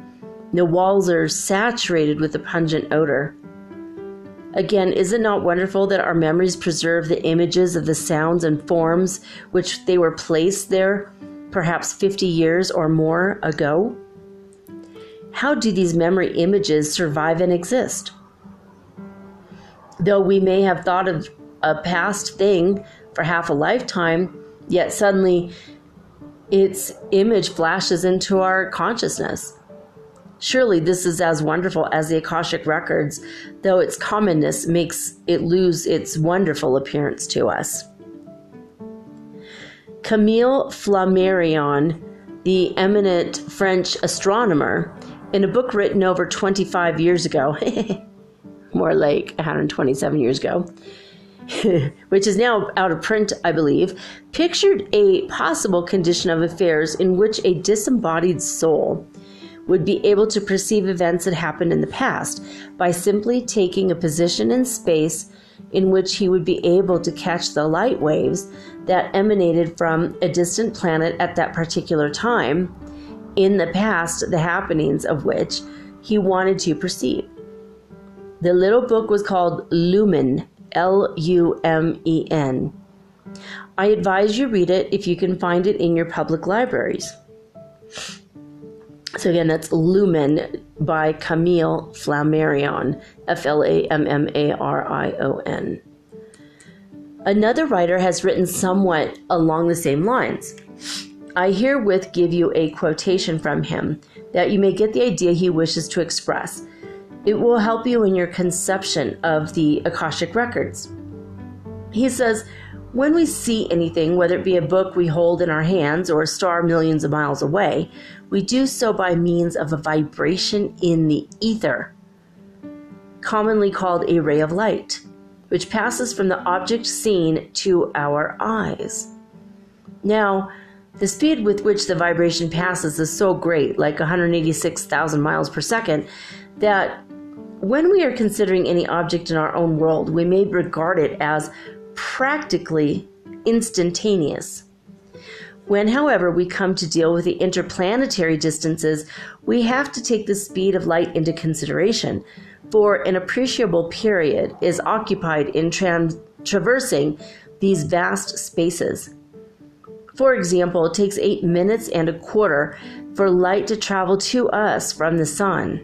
The walls are saturated with the pungent odor. Again, is it not wonderful that our memories preserve the images of the sounds and forms which they were placed there perhaps 50 years or more ago? How do these memory images survive and exist? Though we may have thought of a past thing for half a lifetime, yet suddenly its image flashes into our consciousness. Surely this is as wonderful as the Akashic records, though its commonness makes it lose its wonderful appearance to us. Camille Flammarion, the eminent French astronomer, in a book written over 25 years ago, more like 127 years ago, which is now out of print, I believe, pictured a possible condition of affairs in which a disembodied soul would be able to perceive events that happened in the past by simply taking a position in space in which he would be able to catch the light waves that emanated from a distant planet at that particular time in the past, the happenings of which he wanted to perceive. The little book was called Lumen, Lumen. I advise you read it if you can find it in your public libraries. So again, that's Lumen by Camille Flammarion, Flammarion. Another writer has written somewhat along the same lines. I herewith give you a quotation from him, that you may get the idea he wishes to express. It will help you in your conception of the Akashic records. He says, when we see anything, whether it be a book we hold in our hands or a star millions of miles away, we do so by means of a vibration in the ether, commonly called a ray of light, which passes from the object seen to our eyes. Now, the speed with which the vibration passes is so great, like 186,000 miles per second, that when we are considering any object in our own world, we may regard it as practically instantaneous. When, however, we come to deal with the interplanetary distances, we have to take the speed of light into consideration, for an appreciable period is occupied in traversing these vast spaces. For example, it takes 8 minutes and a quarter for light to travel to us from the sun,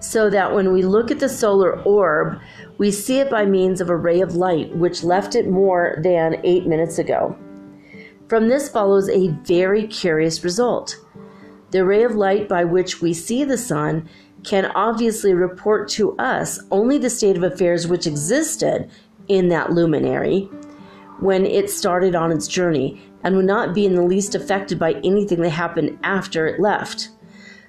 so that when we look at the solar orb, we see it by means of a ray of light, which left it more than 8 minutes ago. From this follows a very curious result. The ray of light by which we see the sun can obviously report to us only the state of affairs which existed in that luminary when it started on its journey, and would not be in the least affected by anything that happened after it left.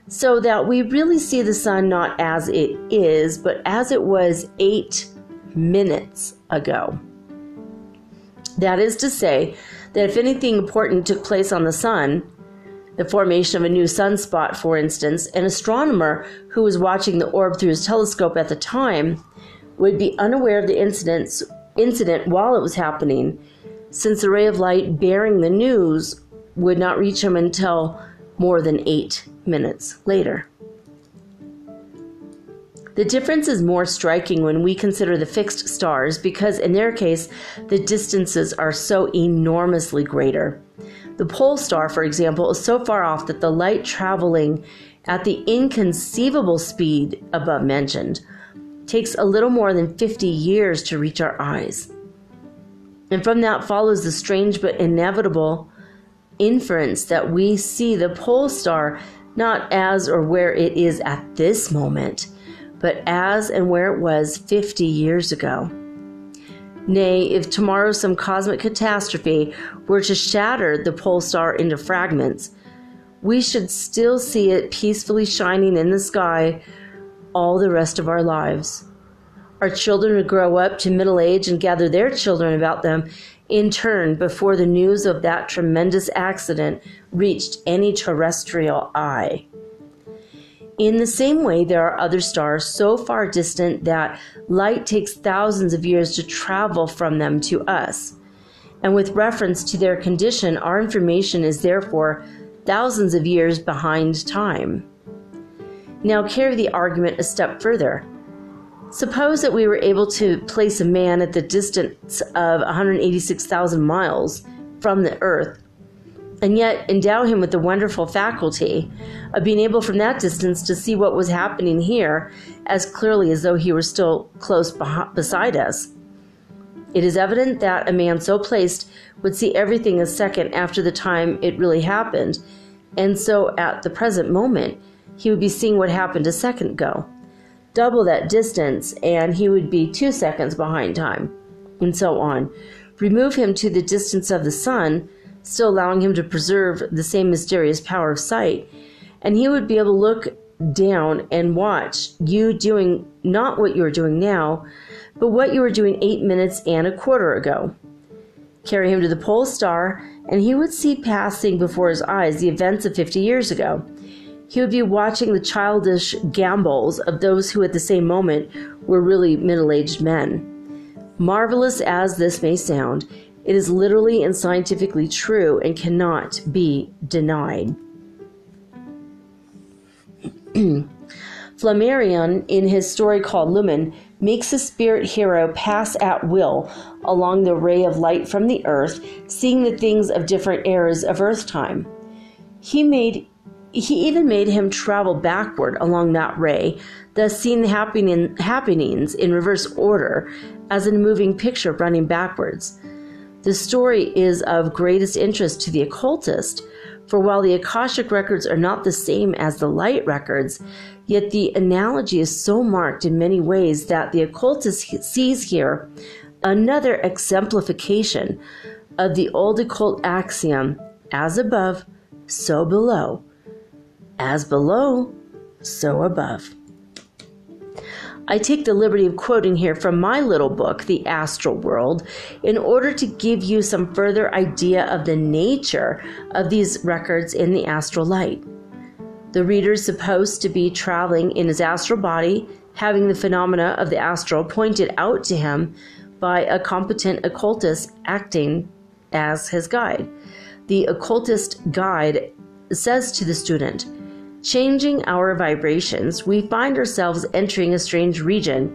So that we really see the sun not as it is, but as it was 8 minutes ago. That is to say, that if anything important took place on the sun, the formation of a new sunspot, for instance, an astronomer who was watching the orb through his telescope at the time would be unaware of the incident while it was happening, since the ray of light bearing the news would not reach him until more than 8 minutes later. The difference is more striking when we consider the fixed stars, because in their case, the distances are so enormously greater. The pole star, for example, is so far off that the light traveling at the inconceivable speed above mentioned takes a little more than 50 years to reach our eyes. And from that follows the strange but inevitable inference that we see the pole star not as or where it is at this moment, but as and where it was 50 years ago. Nay, if tomorrow some cosmic catastrophe were to shatter the pole star into fragments, we should still see it peacefully shining in the sky all the rest of our lives. Our children would grow up to middle age and gather their children about them in turn before the news of that tremendous accident reached any terrestrial eye. In the same way, there are other stars so far distant that light takes thousands of years to travel from them to us. And with reference to their condition, our information is therefore thousands of years behind time. Now carry the argument a step further. Suppose that we were able to place a man at the distance of 186,000 miles from the Earth, and yet endow him with the wonderful faculty of being able from that distance to see what was happening here as clearly as though he were still close beside us. It is evident that a man so placed would see everything a second after the time it really happened, and so at the present moment he would be seeing what happened a second ago. Double that distance and he would be 2 seconds behind time, and so on. Remove him to the distance of the sun, still allowing him to preserve the same mysterious power of sight, and he would be able to look down and watch you doing not what you are doing now, but what you were doing 8 minutes and a quarter ago. Carry him to the pole star, and he would see passing before his eyes the events of 50 years ago. He would be watching the childish gambols of those who at the same moment were really middle-aged men. Marvelous as this may sound, it is literally and scientifically true and cannot be denied. Flammarion, in his story called Lumen, makes a spirit hero pass at will along the ray of light from the earth, seeing the things of different eras of earth time. He even made him travel backward along that ray, thus seeing the happenings in reverse order as in a moving picture running backwards. The story is of greatest interest to the occultist, for while the Akashic records are not the same as the light records, yet the analogy is so marked in many ways that the occultist sees here another exemplification of the old occult axiom, as above, so below, as below, so above. I take the liberty of quoting here from my little book, The Astral World, in order to give you some further idea of the nature of these records in the astral light. The reader is supposed to be traveling in his astral body, having the phenomena of the astral pointed out to him by a competent occultist acting as his guide. The occultist guide says to the student, "Changing our vibrations, we find ourselves entering a strange region,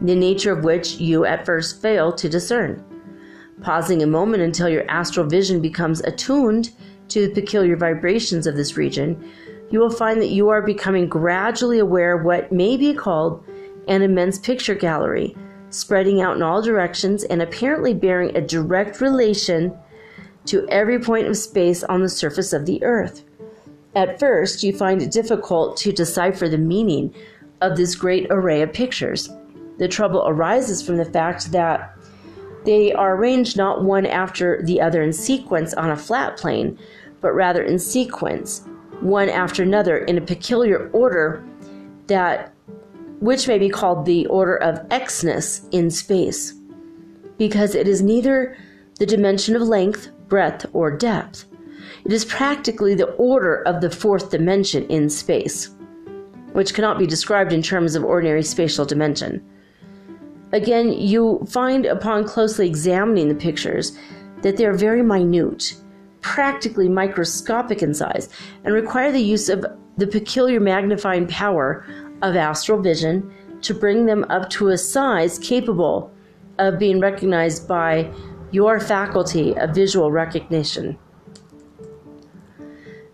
the nature of which you at first fail to discern. Pausing a moment until your astral vision becomes attuned to the peculiar vibrations of this region, you will find that you are becoming gradually aware of what may be called an immense picture gallery, spreading out in all directions and apparently bearing a direct relation to every point of space on the surface of the earth. At first, you find it difficult to decipher the meaning of this great array of pictures. The trouble arises from the fact that they are arranged not one after the other in sequence on a flat plane, but rather in sequence, one after another in a peculiar order which may be called the order of Xness in space, because it is neither the dimension of length, breadth, or depth. It is practically the order of the fourth dimension in space, which cannot be described in terms of ordinary spatial dimension. Again, you find upon closely examining the pictures that they are very minute, practically microscopic in size, and require the use of the peculiar magnifying power of astral vision to bring them up to a size capable of being recognized by your faculty of visual recognition.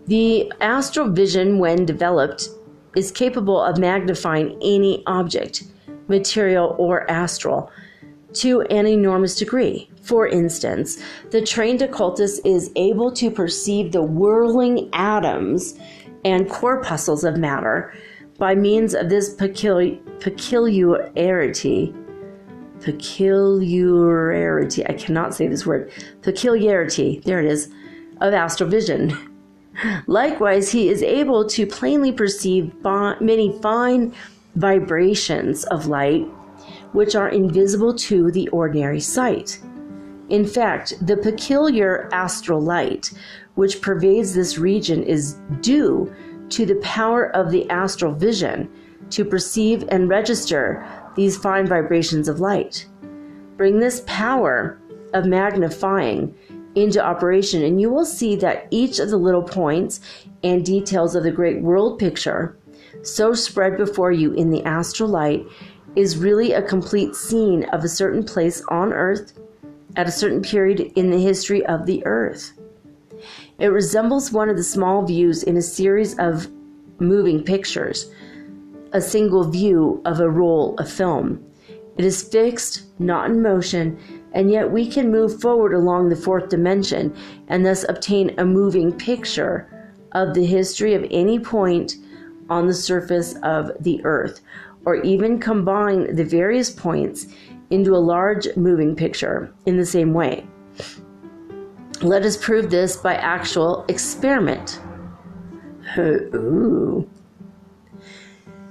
The astral vision, when developed, is capable of magnifying any object, material or astral, to an enormous degree. For instance, the trained occultist is able to perceive the whirling atoms and corpuscles of matter by means of this peculiarity of astral vision. Likewise, he is able to plainly perceive many fine vibrations of light which are invisible to the ordinary sight. In fact, the peculiar astral light which pervades this region is due to the power of the astral vision to perceive and register these fine vibrations of light. Bring this power of magnifying into operation, and you will see that each of the little points and details of the great world picture so spread before you in the astral light is really a complete scene of a certain place on earth at a certain period in the history of the earth. It resembles one of the small views in a series of moving pictures, a single view of a roll of film. It is fixed, not in motion, and yet we can move forward along the fourth dimension and thus obtain a moving picture of the history of any point on the surface of the earth, or even combine the various points into a large moving picture in the same way. Let us prove this by actual experiment. Ooh.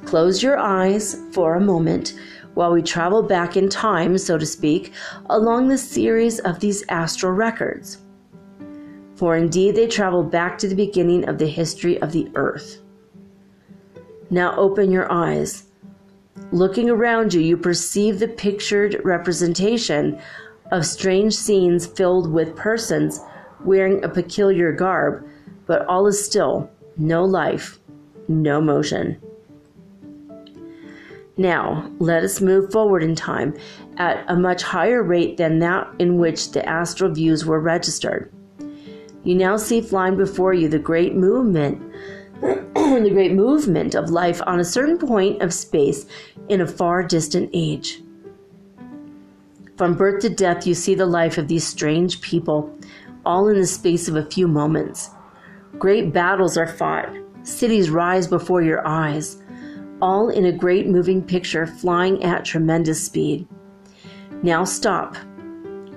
Close your eyes for a moment while we travel back in time, so to speak, along the series of these astral records. For indeed they travel back to the beginning of the history of the earth. Now open your eyes. Looking around you, you perceive the pictured representation of strange scenes filled with persons wearing a peculiar garb, but all is still, no life, no motion. Now, let us move forward in time at a much higher rate than that in which the astral views were registered. You now see flying before you the great movement of life on a certain point of space in a far distant age. From birth to death, you see the life of these strange people, all in the space of a few moments. Great battles are fought. Cities rise before your eyes, all in a great moving picture flying at tremendous speed. Now stop,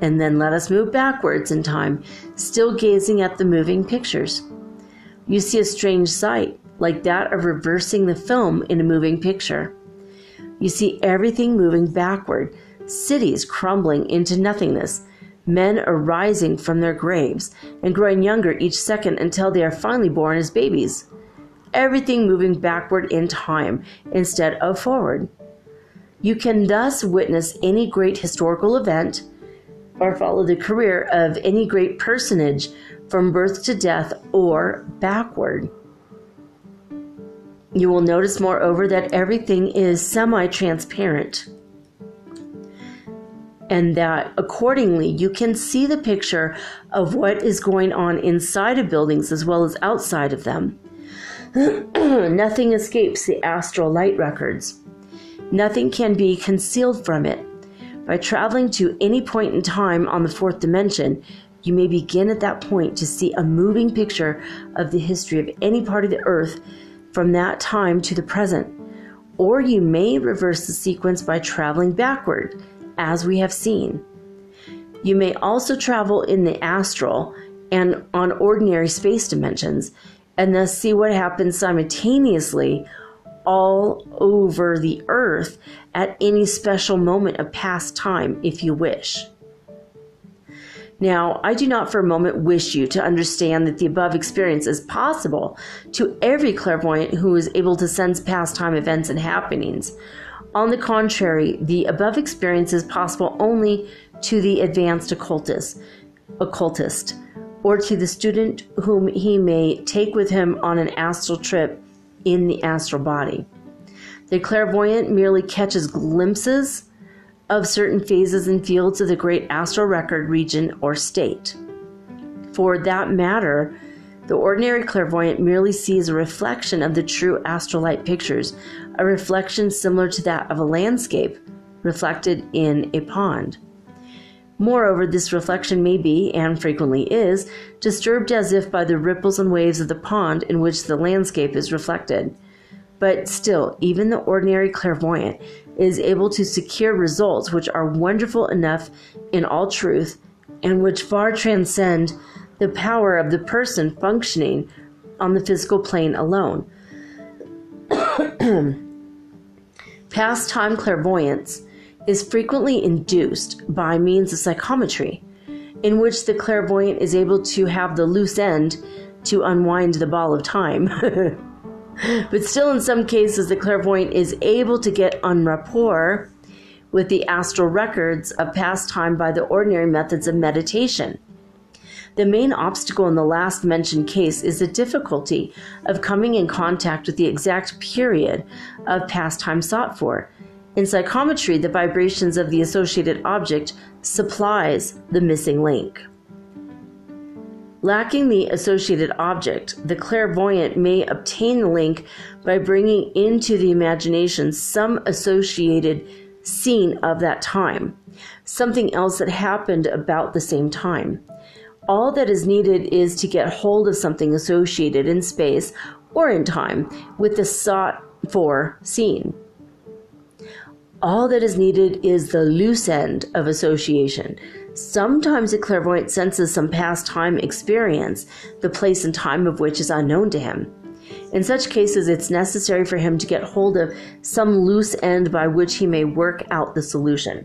and then let us move backwards in time, still gazing at the moving pictures. You see a strange sight, like that of reversing the film in a moving picture. You see everything moving backward, cities crumbling into nothingness, men arising from their graves and growing younger each second until they are finally born as babies. Everything moving backward in time instead of forward. You can thus witness any great historical event or follow the career of any great personage from birth to death or backward. You will notice, moreover, that everything is semi-transparent, and that accordingly you can see the picture of what is going on inside of buildings as well as outside of them. Nothing escapes the astral light records. Nothing can be concealed from it. By traveling to any point in time on the fourth dimension, you may begin at that point to see a moving picture of the history of any part of the earth from that time to the present. Or you may reverse the sequence by traveling backward, as we have seen. You may also travel in the astral and on ordinary space dimensions, and thus see what happens simultaneously all over the earth at any special moment of past time, if you wish. Now, I do not for a moment wish you to understand that the above experience is possible to every clairvoyant who is able to sense past time events and happenings On the contrary, the above experience is possible only to the advanced occultist, or to the student whom he may take with him on an astral trip in the astral body. The clairvoyant merely catches glimpses of certain phases and fields of the great astral record, region, or state. For that matter, the ordinary clairvoyant merely sees a reflection of the true astral light pictures, a reflection similar to that of a landscape reflected in a pond. Moreover, this reflection may be, and frequently is, disturbed as if by the ripples and waves of the pond in which the landscape is reflected. But still, even the ordinary clairvoyant is able to secure results which are wonderful enough in all truth, and which far transcend the power of the person functioning on the physical plane alone. Past-time clairvoyance is frequently induced by means of psychometry, in which the clairvoyant is able to have the loose end to unwind the ball of time. But still, in some cases, the clairvoyant is able to get en rapport with the astral records of past time by the ordinary methods of meditation. The main obstacle in the last mentioned case is the difficulty of coming in contact with the exact period of past time sought for. In psychometry, the vibrations of the associated object supplies the missing link. Lacking the associated object, the clairvoyant may obtain the link by bringing into the imagination some associated scene of that time, something else that happened about the same time. All that is needed is to get hold of something associated in space or in time with the sought-for scene. All that is needed is the loose end of association. Sometimes a clairvoyant senses some past time experience, the place and time of which is unknown to him. In such cases, it's necessary for him to get hold of some loose end by which he may work out the solution.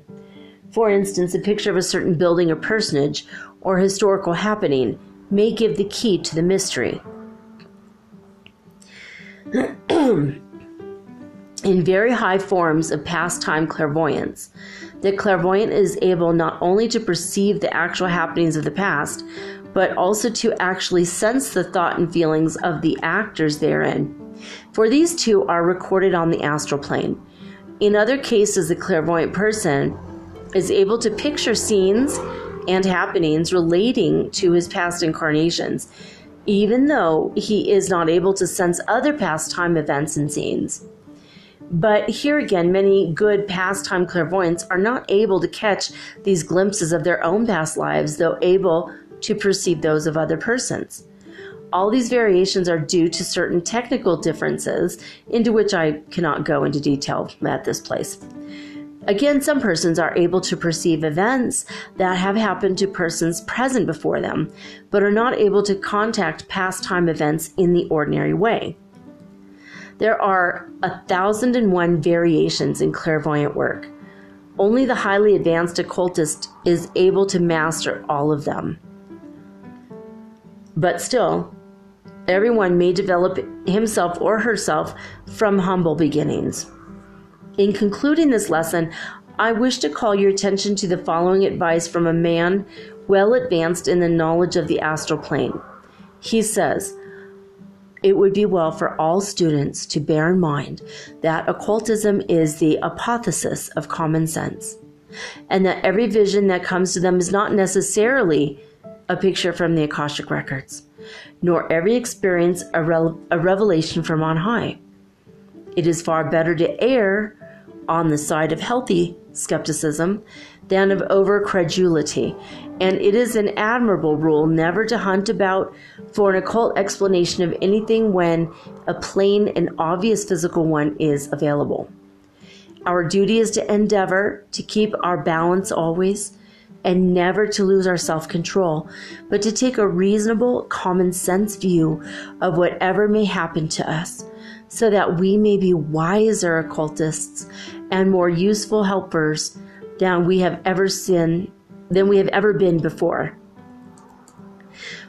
For instance, a picture of a certain building or personage or historical happening may give the key to the mystery. In very high forms of past-time clairvoyance, the clairvoyant is able not only to perceive the actual happenings of the past, but also to actually sense the thought and feelings of the actors therein, for these two are recorded on the astral plane. In other cases, the clairvoyant person is able to picture scenes and happenings relating to his past incarnations, even though he is not able to sense other past-time events and scenes. But here again, many good past-time clairvoyants are not able to catch these glimpses of their own past lives, though able to perceive those of other persons. All these variations are due to certain technical differences, into which I cannot go into detail at this place. Again, some persons are able to perceive events that have happened to persons present before them, but are not able to contact past-time events in the ordinary way. There are 1,001 variations in clairvoyant work. Only the highly advanced occultist is able to master all of them. But still, everyone may develop himself or herself from humble beginnings. In concluding this lesson, I wish to call your attention to the following advice from a man well advanced in the knowledge of the astral plane. He says, "It would be well for all students to bear in mind that occultism is the apotheosis of common sense, and that every vision that comes to them is not necessarily a picture from the Akashic records, nor every experience a revelation from on high. It is far better to err on the side of healthy skepticism than of over-credulity, and it is an admirable rule never to hunt about for an occult explanation of anything when a plain and obvious physical one is available. Our duty is to endeavor to keep our balance always, and never to lose our self-control, but to take a reasonable, common-sense view of whatever may happen to us, so that we may be wiser occultists and more useful helpers than we have ever been before."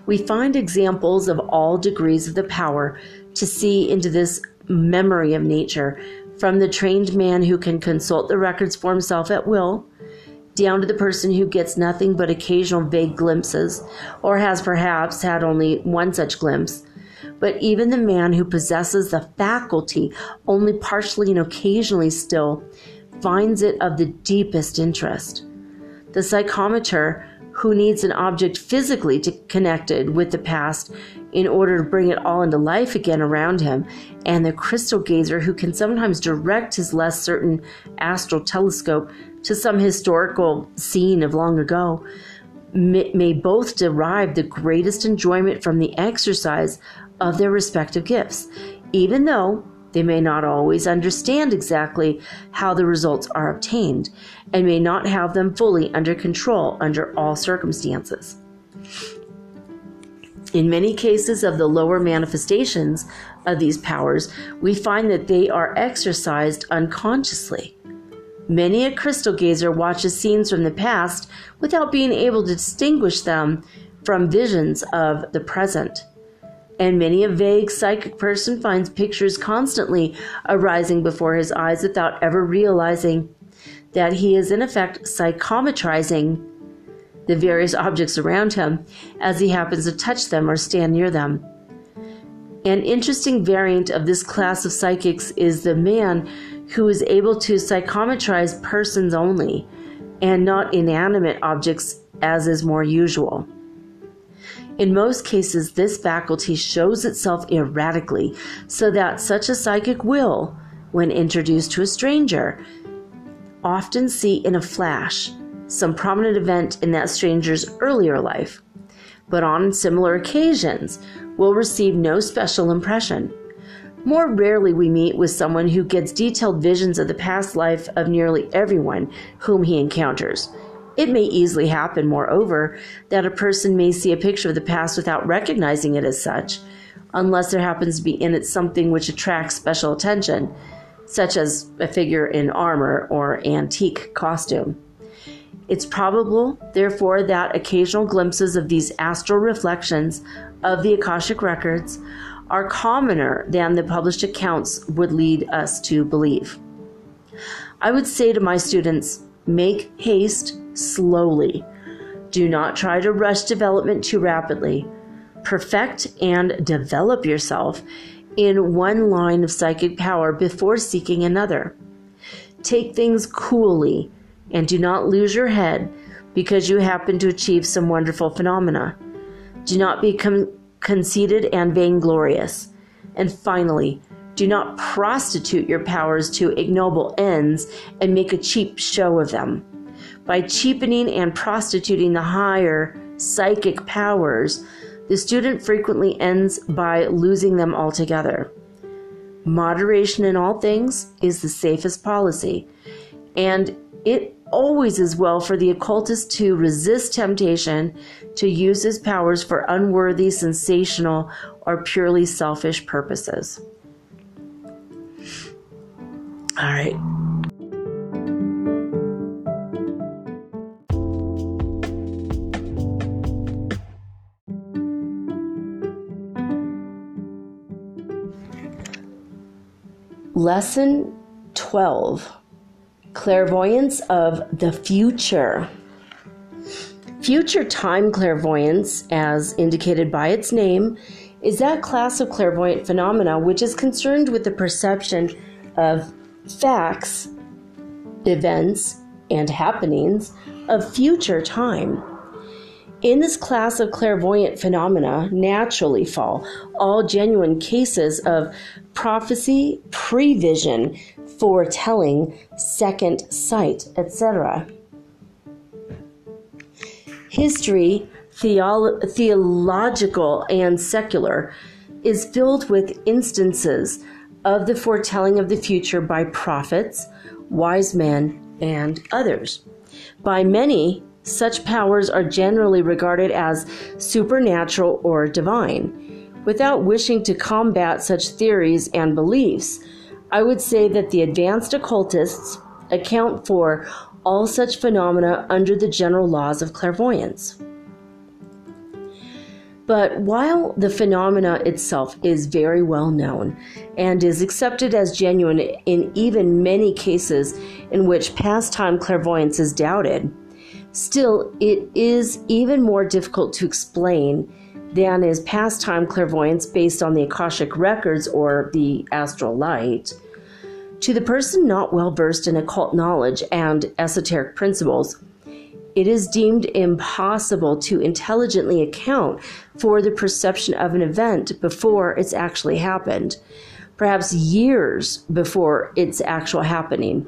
We find examples of all degrees of the power to see into this memory of nature, from the trained man who can consult the records for himself at will, down to the person who gets nothing but occasional vague glimpses, or has perhaps had only one such glimpse. But even the man who possesses the faculty only partially and occasionally still finds it of the deepest interest. The psychometer, who needs an object physically connected with the past in order to bring it all into life again around him, and the crystal gazer, who can sometimes direct his less certain astral telescope to some historical scene of long ago, may both derive the greatest enjoyment from the exercise of their respective gifts, even though they may not always understand exactly how the results are obtained, and may not have them fully under control under all circumstances. In many cases of the lower manifestations of these powers, we find that they are exercised unconsciously. Many a crystal gazer watches scenes from the past without being able to distinguish them from visions of the present. And many a vague psychic person finds pictures constantly arising before his eyes without ever realizing that he is in effect psychometrizing the various objects around him as he happens to touch them or stand near them. An interesting variant of this class of psychics is the man who is able to psychometrize persons only and not inanimate objects, as is more usual. In most cases, this faculty shows itself erratically, so that such a psychic will, when introduced to a stranger, often see in a flash some prominent event in that stranger's earlier life, but on similar occasions will receive no special impression. More rarely we meet with someone who gets detailed visions of the past life of nearly everyone whom he encounters. It may easily happen, moreover, that a person may see a picture of the past without recognizing it as such, unless there happens to be in it something which attracts special attention, such as a figure in armor or antique costume. It's probable, therefore, that occasional glimpses of these astral reflections of the Akashic records are commoner than the published accounts would lead us to believe. I would say to my students, make haste slowly. Do not try to rush development too rapidly. Perfect and develop yourself in one line of psychic power before seeking another. Take things coolly and do not lose your head because you happen to achieve some wonderful phenomena. Do not become conceited and vainglorious. And finally, do not prostitute your powers to ignoble ends and make a cheap show of them. By cheapening and prostituting the higher psychic powers, the student frequently ends by losing them altogether. Moderation in all things is the safest policy, and it always is well for the occultist to resist temptation to use his powers for unworthy, sensational, or purely selfish purposes. All right. Lesson 12, Clairvoyance of the Future. Future time clairvoyance, as indicated by its name, is that class of clairvoyant phenomena which is concerned with the perception of facts, events, and happenings of future time. In this class of clairvoyant phenomena naturally fall all genuine cases of prophecy, prevision, foretelling, second sight, etc. History, theological and secular, is filled with instances of the foretelling of the future by prophets, wise men, and others. By many, such powers are generally regarded as supernatural or divine. Without wishing to combat such theories and beliefs, I would say that the advanced occultists account for all such phenomena under the general laws of clairvoyance. But while the phenomena itself is very well known and is accepted as genuine in even many cases in which past-time clairvoyance is doubted, still it is even more difficult to explain than is past-time clairvoyance based on the Akashic records or the astral light. To the person not well versed in occult knowledge and esoteric principles, it is deemed impossible to intelligently account for the perception of an event before it's actually happened, perhaps years before its actual happening.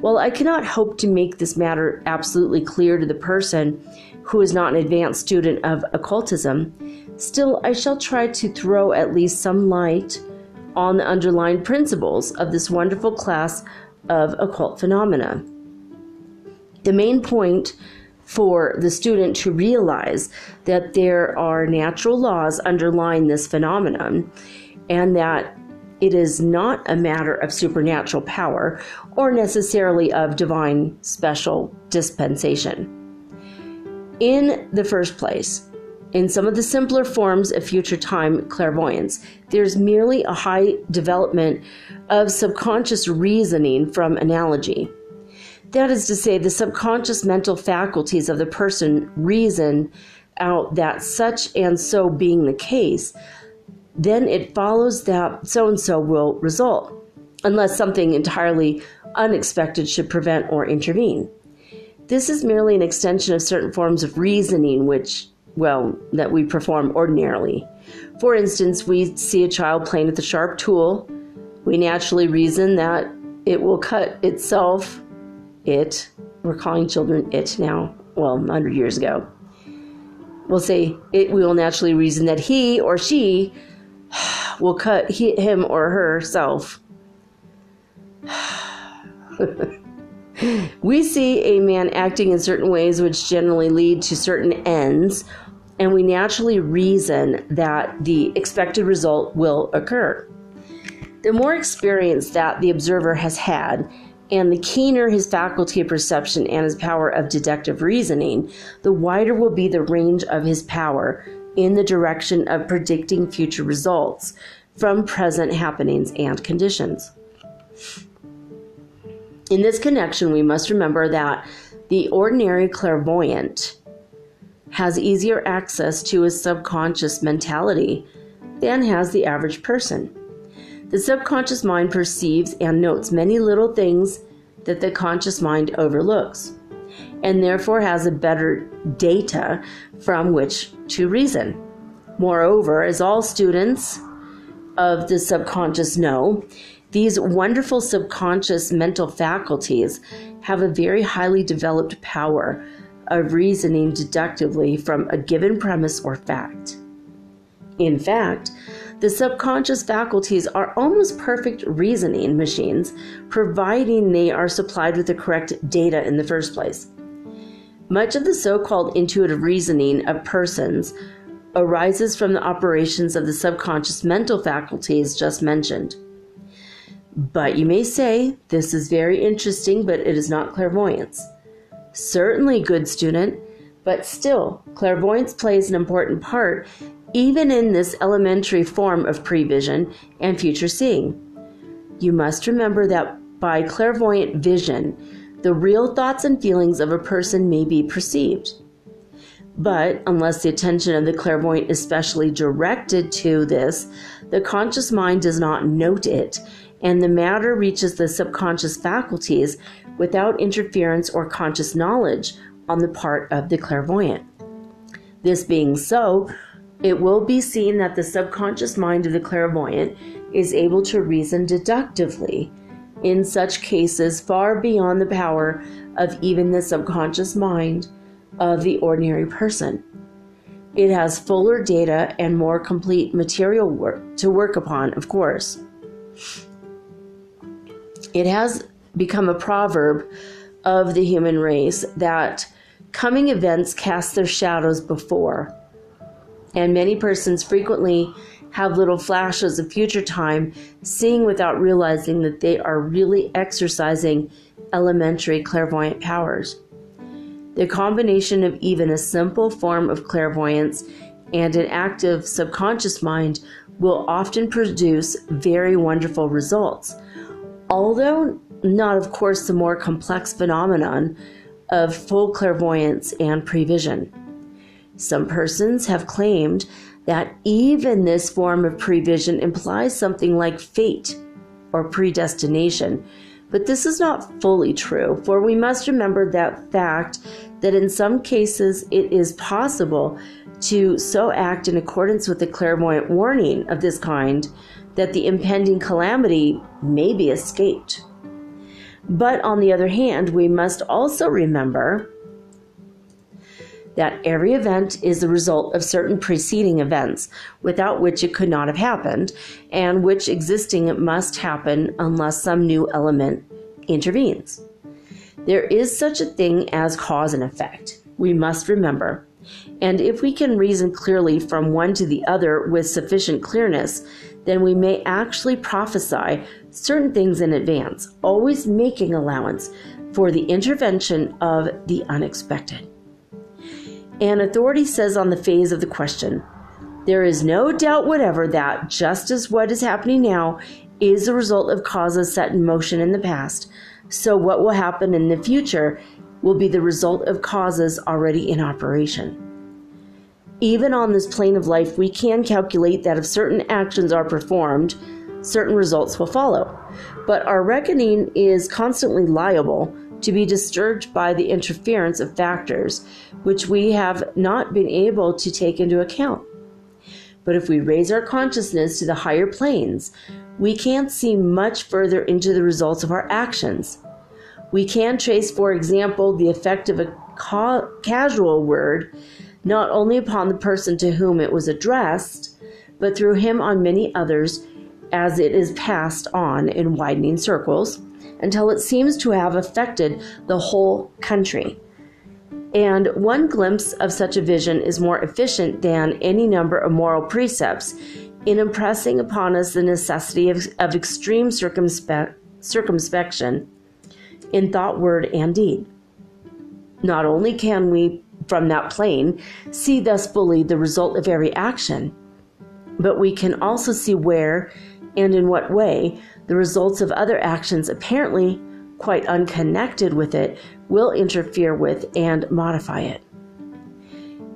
While I cannot hope to make this matter absolutely clear to the person who is not an advanced student of occultism, still I shall try to throw at least some light on the underlying principles of this wonderful class of occult phenomena. The main point for the student to realize that there are natural laws underlying this phenomenon and that it is not a matter of supernatural power or necessarily of divine special dispensation. In the first place, in some of the simpler forms of future time clairvoyance, there's merely a high development of subconscious reasoning from analogy. That is to say, the subconscious mental faculties of the person reason out that such and so being the case, then it follows that so-and-so will result, unless something entirely unexpected should prevent or intervene. This is merely an extension of certain forms of reasoning that we perform ordinarily. For instance, we see a child playing with a sharp tool. We naturally reason that it will cut itself. We're calling children it now, 100 years ago. We'll say it, we will naturally reason that he or she will cut him or herself. We see a man acting in certain ways which generally lead to certain ends, and we naturally reason that the expected result will occur. The more experience that the observer has had, and the keener his faculty of perception and his power of deductive reasoning, the wider will be the range of his power in the direction of predicting future results from present happenings and conditions. In this connection, we must remember that the ordinary clairvoyant has easier access to his subconscious mentality than has the average person. The subconscious mind perceives and notes many little things that the conscious mind overlooks, and therefore has a better data from which to reason. Moreover, as all students of the subconscious know, these wonderful subconscious mental faculties have a very highly developed power of reasoning deductively from a given premise or fact. In fact, the subconscious faculties are almost perfect reasoning machines, providing they are supplied with the correct data in the first place. Much of the so-called intuitive reasoning of persons arises from the operations of the subconscious mental faculties just mentioned. But you may say, this is very interesting, but it is not clairvoyance. Certainly, good student, but still, clairvoyance plays an important part even in this elementary form of prevision and future seeing. You must remember that by clairvoyant vision, the real thoughts and feelings of a person may be perceived. But unless the attention of the clairvoyant is specially directed to this, the conscious mind does not note it, and the matter reaches the subconscious faculties without interference or conscious knowledge on the part of the clairvoyant. This being so, it will be seen that the subconscious mind of the clairvoyant is able to reason deductively in such cases far beyond the power of even the subconscious mind of the ordinary person. It has fuller data and more complete material to work upon, of course. It has become a proverb of the human race that coming events cast their shadows before, and many persons frequently have little flashes of future time, seeing without realizing that they are really exercising elementary clairvoyant powers. The combination of even a simple form of clairvoyance and an active subconscious mind will often produce very wonderful results. Although not, of course, the more complex phenomenon of full clairvoyance and prevision. Some persons have claimed that even this form of prevision implies something like fate or predestination, but this is not fully true, for we must remember that fact that in some cases it is possible to so act in accordance with the clairvoyant warning of this kind that the impending calamity may be escaped. But on the other hand, we must also remember that every event is the result of certain preceding events, without which it could not have happened, and which existing must happen unless some new element intervenes. There is such a thing as cause and effect, we must remember. And if we can reason clearly from one to the other with sufficient clearness, then we may actually prophesy certain things in advance, always making allowance for the intervention of the unexpected. An authority says on the phase of the question, there is no doubt whatever that, just as what is happening now is the result of causes set in motion in the past, so what will happen in the future will be the result of causes already in operation. Even on this plane of life, we can calculate that if certain actions are performed, certain results will follow. But our reckoning is constantly liable to be disturbed by the interference of factors which we have not been able to take into account. But if we raise our consciousness to the higher planes, we can see much further into the results of our actions. We can trace, for example, the effect of a casual word not only upon the person to whom it was addressed, but through him on many others as it is passed on in widening circles until it seems to have affected the whole country. And one glimpse of such a vision is more efficient than any number of moral precepts in impressing upon us the necessity of extreme circumspection in thought, word, and deed. Not only can we, from that plane, see thus fully the result of every action, but we can also see where and in what way the results of other actions apparently quite unconnected with it will interfere with and modify it.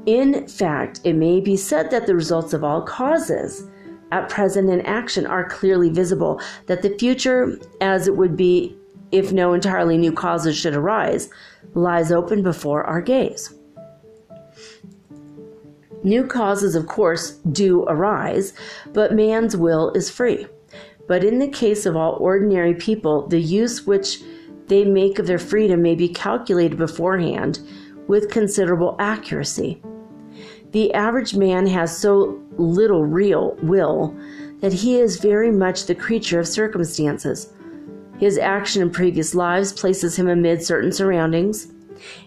In fact, it may be said that the results of all causes at present in action are clearly visible, that the future, as it would be if no entirely new causes should arise, lies open before our gaze. New causes, of course, do arise, but man's will is free. But in the case of all ordinary people, the use which they make of their freedom may be calculated beforehand with considerable accuracy. The average man has so little real will that he is very much the creature of circumstances. His action in previous lives places him amid certain surroundings,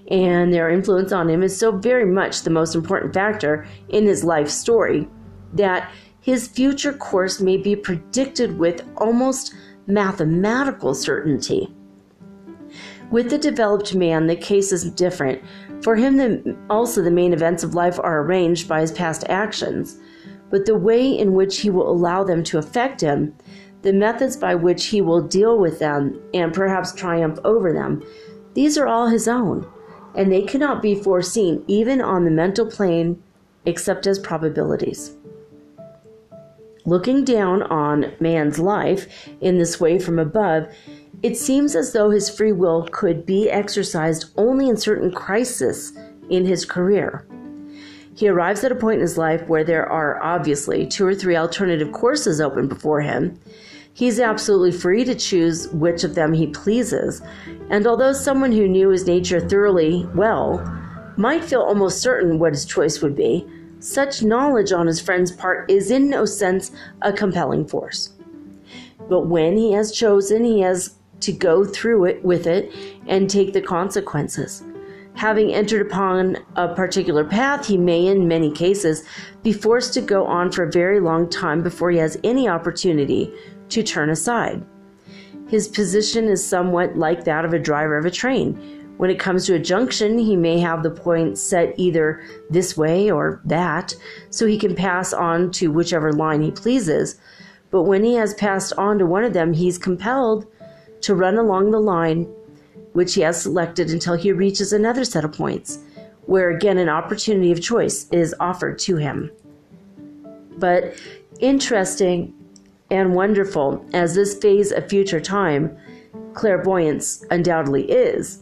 and their influence on him is so very much the most important factor in his life story that his future course may be predicted with almost mathematical certainty. With the developed man, the case is different. For him, also the main events of life are arranged by his past actions, but the way in which he will allow them to affect him, the methods by which he will deal with them and perhaps triumph over them, these are all his own, and they cannot be foreseen even on the mental plane except as probabilities. Looking down on man's life in this way from above, it seems as though his free will could be exercised only in certain crises in his career. He arrives at a point in his life where there are obviously 2 or 3 alternative courses open before him. He's absolutely free to choose which of them he pleases, and although someone who knew his nature thoroughly well might feel almost certain what his choice would be, such knowledge on his friend's part is in no sense a compelling force. But when he has chosen, he has to go through it with it and take the consequences. Having entered upon a particular path, he may, in many cases, be forced to go on for a very long time before he has any opportunity to turn aside. His position is somewhat like that of a driver of a train, When it comes to a junction, he may have the point set either this way or that, so he can pass on to whichever line he pleases. But when he has passed on to one of them, he's compelled to run along the line which he has selected until he reaches another set of points, where again an opportunity of choice is offered to him. But interesting and wonderful as this phase of future time clairvoyance undoubtedly is,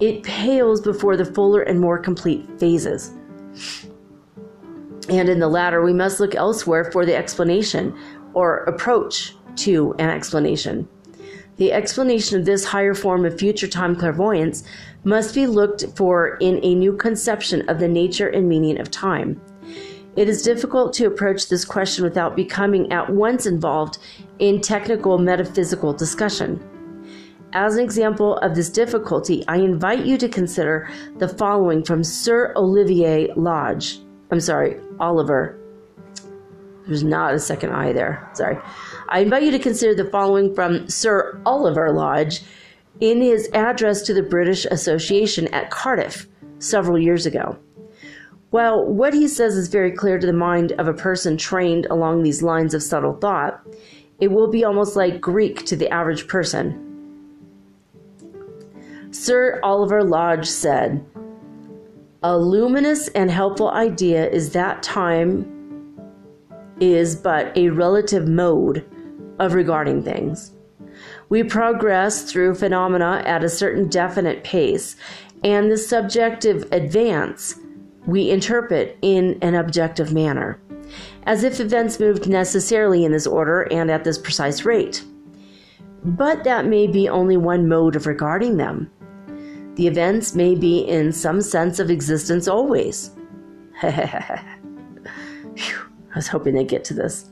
it pales before the fuller and more complete phases. And in the latter, we must look elsewhere for the explanation or approach to an explanation. The explanation of this higher form of future time clairvoyance must be looked for in a new conception of the nature and meaning of time. It is difficult to approach this question without becoming at once involved in technical metaphysical discussion. As an example of this difficulty, I invite you to consider the following from Sir Oliver. There's not a second I there. Sorry. I invite you to consider the following from Sir Oliver Lodge in his address to the British Association at Cardiff several years ago. While what he says is very clear to the mind of a person trained along these lines of subtle thought, it will be almost like Greek to the average person. Sir Oliver Lodge said, "A luminous and helpful idea is that time is but a relative mode of regarding things. We progress through phenomena at a certain definite pace, and the subjective advance we interpret in an objective manner, as if events moved necessarily in this order and at this precise rate. But that may be only one mode of regarding them. The events may be in some sense of existence always." I was hoping they'd get to this.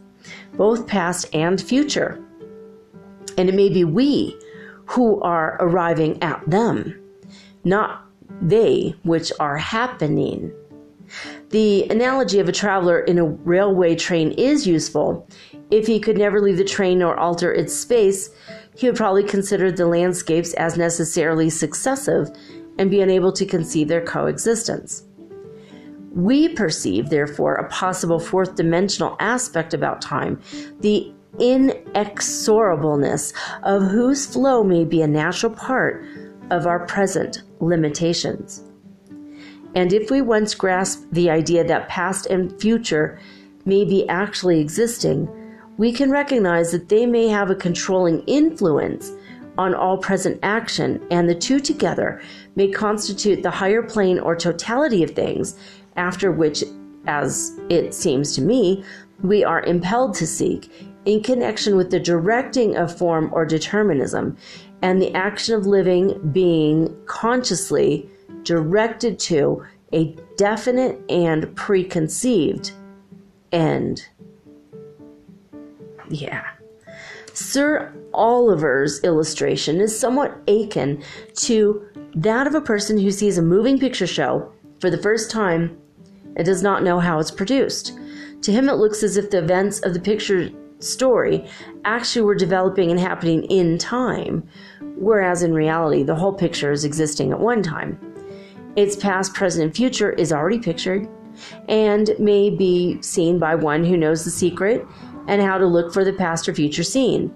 "Both past and future. And it may be we who are arriving at them, not they which are happening. The analogy of a traveler in a railway train is useful. If he could never leave the train nor alter its space, he would probably consider the landscapes as necessarily successive and be unable to conceive their coexistence. We perceive, therefore, a possible fourth-dimensional aspect about time, the inexorableness of whose flow may be a natural part of our present limitations. And if we once grasp the idea that past and future may be actually existing, we can recognize that they may have a controlling influence on all present action, and the two together may constitute the higher plane or totality of things, after which, as it seems to me, we are impelled to seek, in connection with the directing of form or determinism, and the action of living being consciously directed to a definite and preconceived end." Yeah. Sir Oliver's illustration is somewhat akin to that of a person who sees a moving picture show for the first time and does not know how it's produced. To him, it looks as if the events of the picture story actually were developing and happening in time, whereas in reality, the whole picture is existing at one time. Its past, present, and future is already pictured and may be seen by one who knows the secret and how to look for the past or future scene,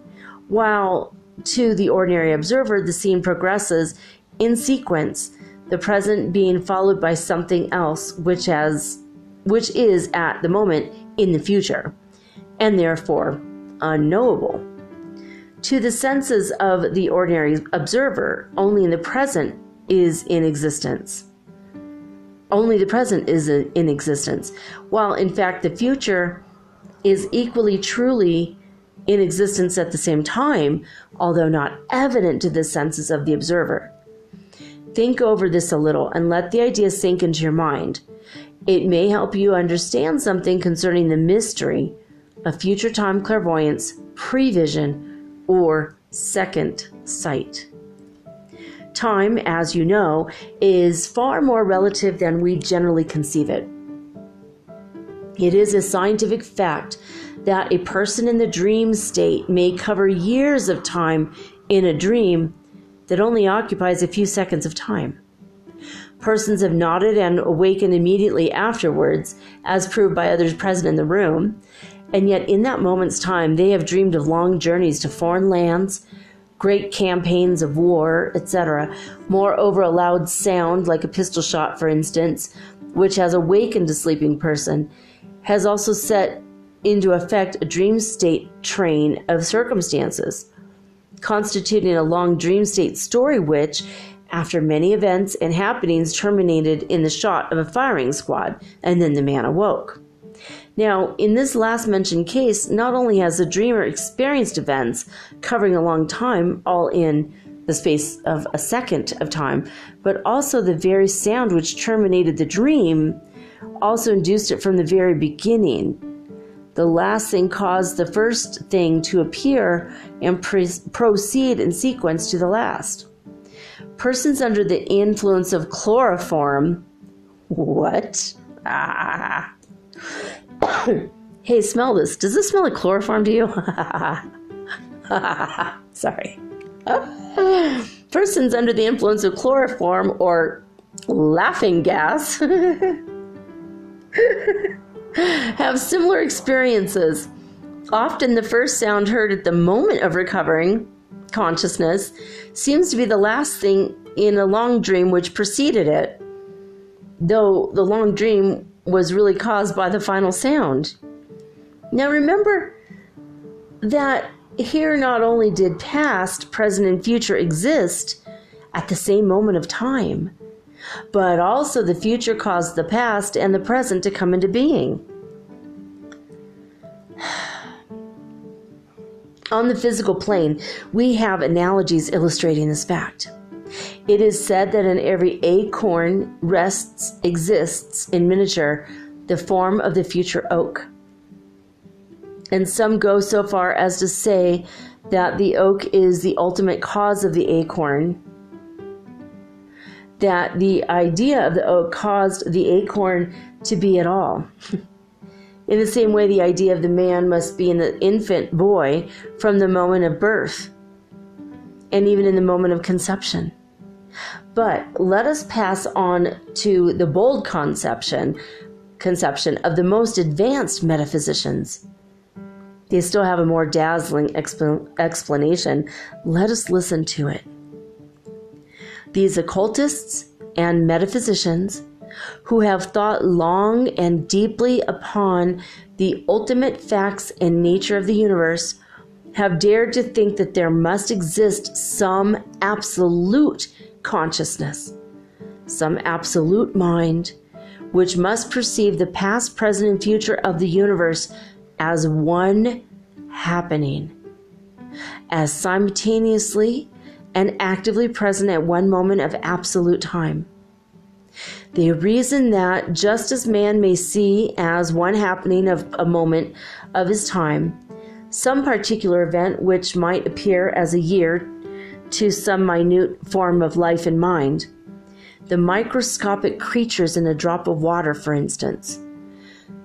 while to the ordinary observer, the scene progresses in sequence, the present being followed by something else which is at the moment in the future, and therefore unknowable. To the senses of the ordinary observer, only in the present is in existence. Only the present is in existence, while in fact the future is equally truly in existence at the same time, although not evident to the senses of the observer. Think over this a little and let the idea sink into your mind. It may help you understand something concerning the mystery of future time clairvoyance, prevision, or second sight. Time, as you know, is far more relative than we generally conceive it. It is a scientific fact that a person in the dream state may cover years of time in a dream that only occupies a few seconds of time. Persons have nodded and awakened immediately afterwards, as proved by others present in the room, and yet in that moment's time they have dreamed of long journeys to foreign lands, great campaigns of war, etc. Moreover, a loud sound, like a pistol shot for instance, which has awakened a sleeping person, has also set into effect a dream state train of circumstances, constituting a long dream state story which, after many events and happenings, terminated in the shot of a firing squad, and then the man awoke. Now, in this last mentioned case, not only has the dreamer experienced events covering a long time, all in the space of a second of time, but also the very sound which terminated the dream also induced it from the very beginning. The last thing caused the first thing to appear and proceed in sequence to the last. Persons under the influence of chloroform, what? Ah. Hey, smell this. Does this smell like chloroform to you? Sorry. Persons under the influence of chloroform or laughing gas have similar experiences. Often the first sound heard at the moment of recovering consciousness seems to be the last thing in a long dream which preceded it, though the long dream was really caused by the final sound. Now remember that here not only did past, present, and future exist at the same moment of time, but also the future caused the past and the present to come into being. On the physical plane, we have analogies illustrating this fact. It is said that in every acorn exists in miniature the form of the future oak. And some go so far as to say that the oak is the ultimate cause of the acorn, that the idea of the oak caused the acorn to be at all. In the same way, the idea of the man must be in the infant boy from the moment of birth, and even in the moment of conception. But let us pass on to the bold conception of the most advanced metaphysicians. They still have a more dazzling explanation. Let us listen to it. These occultists and metaphysicians who have thought long and deeply upon the ultimate facts and nature of the universe have dared to think that there must exist some absolute consciousness, some absolute mind, which must perceive the past, present, and future of the universe as one happening, as simultaneously and actively present at one moment of absolute time. They reason that just as man may see as one happening of a moment of his time, some particular event which might appear as a year to some minute form of life in mind, the microscopic creatures in a drop of water, for instance,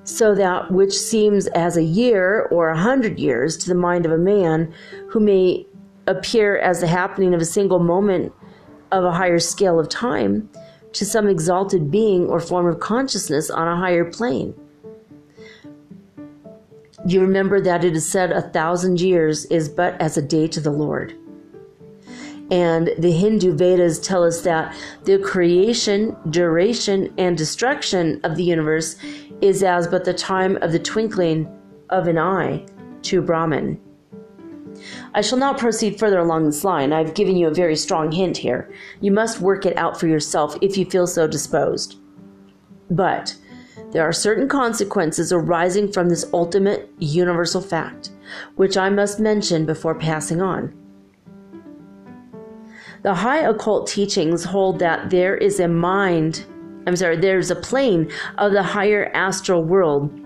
so that which seems as a year or 100 years to the mind of a man who may appear as the happening of a single moment of a higher scale of time to some exalted being or form of consciousness on a higher plane. You remember that it is said 1,000 years is but as a day to the Lord. And the Hindu Vedas tell us that the creation, duration, and destruction of the universe is as but the time of the twinkling of an eye to Brahman. I shall not proceed further along this line. I've given you a very strong hint here. You must work it out for yourself if you feel so disposed. But there are certain consequences arising from this ultimate universal fact, which I must mention before passing on. The high occult teachings hold that there's a plane of the higher astral world,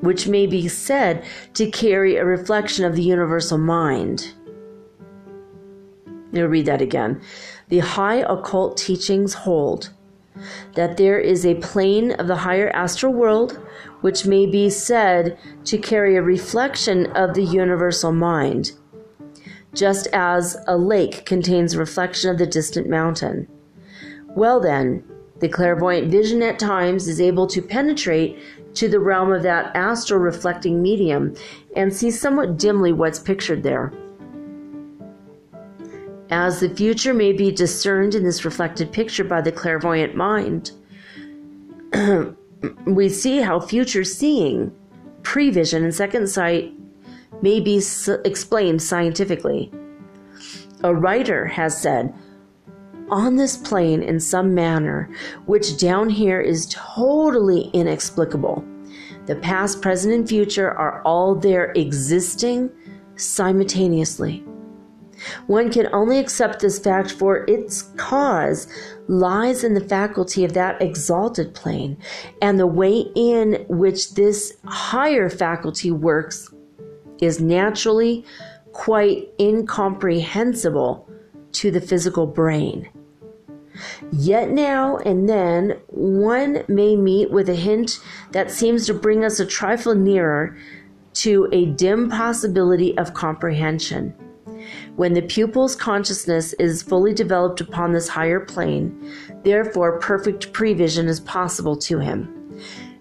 which may be said to carry a reflection of the universal mind. I'll read that again. The high occult teachings hold that there is a plane of the higher astral world, which may be said to carry a reflection of the universal mind. just as a lake contains reflection of the distant mountain. Well then, the clairvoyant vision at times is able to penetrate to the realm of that astral reflecting medium and see somewhat dimly what's pictured there. As the future may be discerned in this reflected picture by the clairvoyant mind, we see how future seeing, prevision, and second sight may be explained scientifically. A writer has said, "On this plane in some manner, which down here is totally inexplicable, the past, present, and future are all there existing simultaneously. One can only accept this fact, for its cause lies in the faculty of that exalted plane and the way in which this higher faculty works is naturally quite incomprehensible to the physical brain. Yet now and then one may meet with a hint that seems to bring us a trifle nearer to a dim possibility of comprehension. When the pupil's consciousness is fully developed upon this higher plane, therefore perfect prevision is possible to him,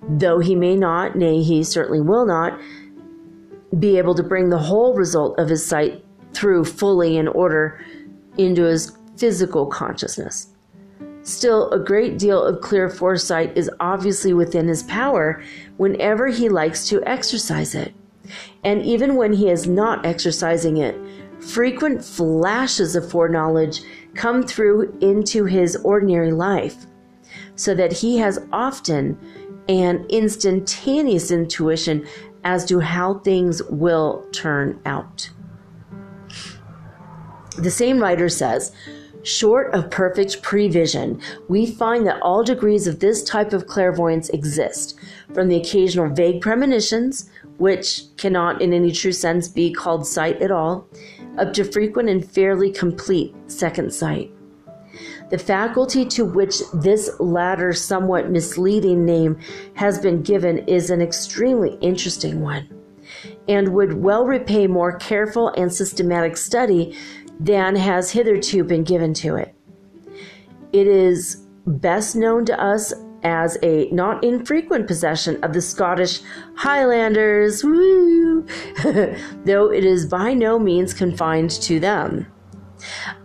though he may not, nay, he certainly will not, be able to bring the whole result of his sight through fully in order into his physical consciousness. Still, a great deal of clear foresight is obviously within his power whenever he likes to exercise it. And even when he is not exercising it, frequent flashes of foreknowledge come through into his ordinary life, so that he has often an instantaneous intuition as to how things will turn out." The same writer says, "Short of perfect prevision, we find that all degrees of this type of clairvoyance exist, from the occasional vague premonitions, which cannot in any true sense be called sight at all, up to frequent and fairly complete second sight. The faculty to which this latter somewhat misleading name has been given is an extremely interesting one, and would well repay more careful and systematic study than has hitherto been given to it. It is best known to us as a not infrequent possession of the Scottish Highlanders, woo, though it is by no means confined to them.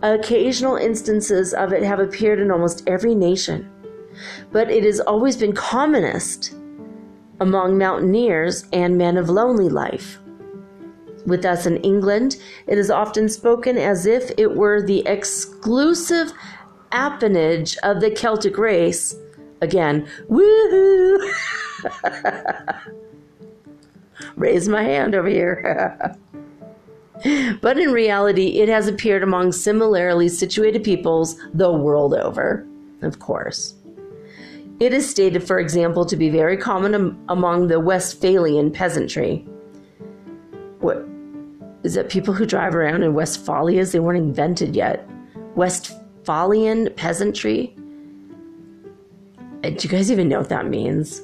Occasional instances of it have appeared in almost every nation, but it has always been commonest among mountaineers and men of lonely life. With us in England, it is often spoken as if it were the exclusive appanage of the Celtic race." Again, woohoo! Raise my hand over here. But in reality, it has appeared among similarly situated peoples the world over, of course. It is stated, for example, to be very common among the Westphalian peasantry. What is it? People who drive around in Westphalias? They weren't invented yet. Westphalian peasantry? Do you guys even know what that means?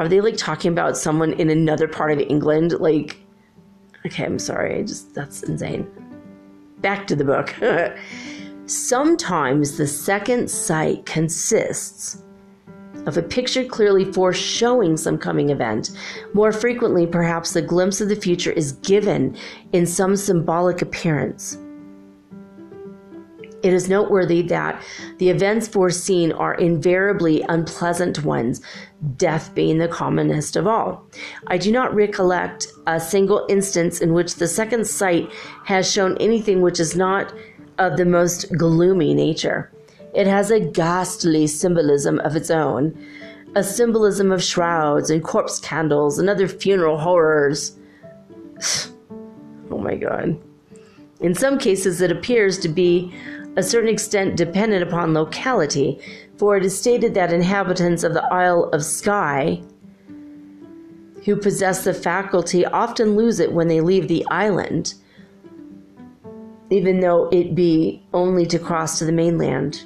Are they like talking about someone in another part of England? Like, okay, I'm sorry. That's insane. Back to the book. "Sometimes the second sight consists of a picture clearly foreshowing some coming event. More frequently, perhaps, the glimpse of the future is given in some symbolic appearance. It is noteworthy that the events foreseen are invariably unpleasant ones, death being the commonest of all. I do not recollect a single instance in which the second sight has shown anything which is not of the most gloomy nature. It has a ghastly symbolism of its own, a symbolism of shrouds and corpse candles and other funeral horrors." Oh my God. "In some cases, it appears to be a certain extent dependent upon locality, for it is stated that inhabitants of the Isle of Skye who possess the faculty often lose it when they leave the island, even though it be only to cross to the mainland.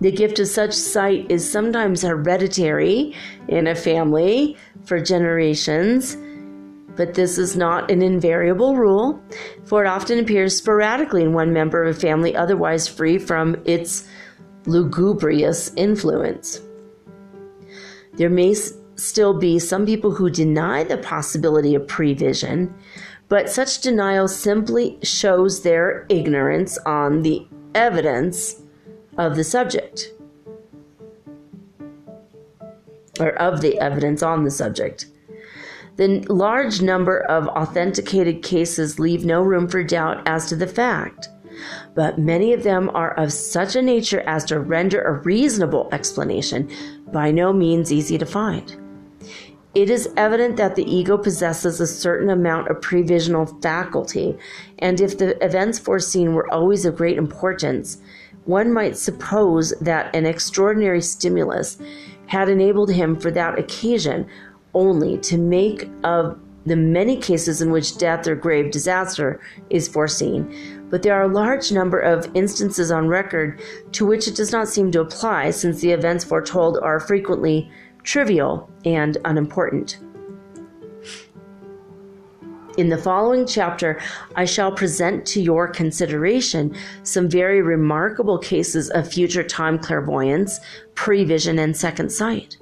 The gift of such sight is sometimes hereditary in a family for generations, but this is not an invariable rule, for it often appears sporadically in one member of a family otherwise free from its lugubrious influence. There may still be some people who deny the possibility of prevision, but such denial simply shows their ignorance on the evidence of the subject, or of the evidence on the subject. The large number of authenticated cases leave no room for doubt as to the fact, but many of them are of such a nature as to render a reasonable explanation by no means easy to find. It is evident that the ego possesses a certain amount of previsional faculty, and if the events foreseen were always of great importance, one might suppose that an extraordinary stimulus had enabled him for that occasion only to make of the many cases in which death or grave disaster is foreseen, but there are a large number of instances on record to which it does not seem to apply, since the events foretold are frequently trivial and unimportant. In the following chapter, I shall present to your consideration some very remarkable cases of future time clairvoyance, prevision, and second sight.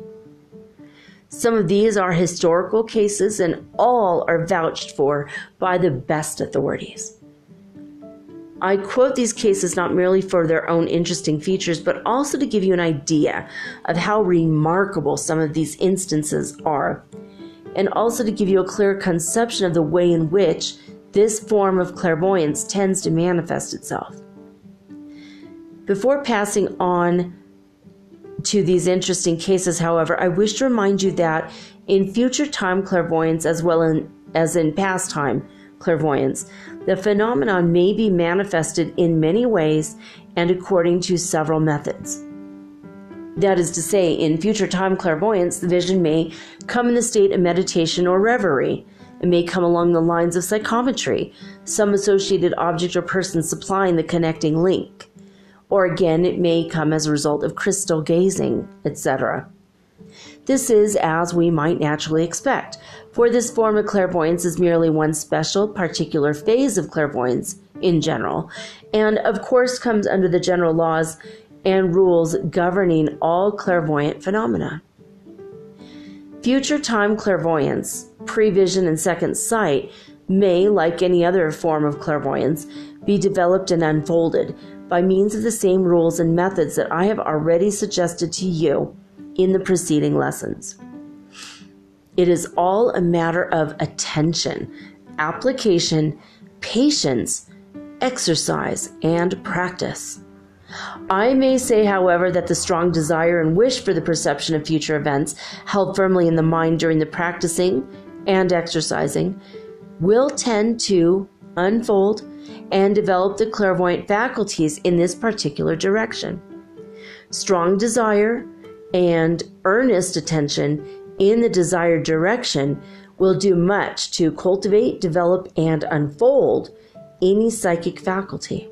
Some of these are historical cases, and all are vouched for by the best authorities. I quote these cases not merely for their own interesting features, but also to give you an idea of how remarkable some of these instances are, and also to give you a clear conception of the way in which this form of clairvoyance tends to manifest itself. Before passing on to these interesting cases, however, I wish to remind you that in future time clairvoyance, as well as in past time clairvoyance, the phenomenon may be manifested in many ways and according to several methods. That is to say, in future time clairvoyance, the vision may come in the state of meditation or reverie. It may come along the lines of psychometry, some associated object or person supplying the connecting link. Or again, it may come as a result of crystal gazing, etc. This is as we might naturally expect, for this form of clairvoyance is merely one special, particular phase of clairvoyance in general, and of course comes under the general laws and rules governing all clairvoyant phenomena. Future time clairvoyance, prevision, and second sight may, like any other form of clairvoyance, be developed and unfolded by means of the same rules and methods that I have already suggested to you in the preceding lessons. It is all a matter of attention, application, patience, exercise, and practice. I may say, however, that the strong desire and wish for the perception of future events held firmly in the mind during the practicing and exercising will tend to unfold and develop the clairvoyant faculties in this particular direction. Strong desire and earnest attention in the desired direction will do much to cultivate, develop, and unfold any psychic faculty.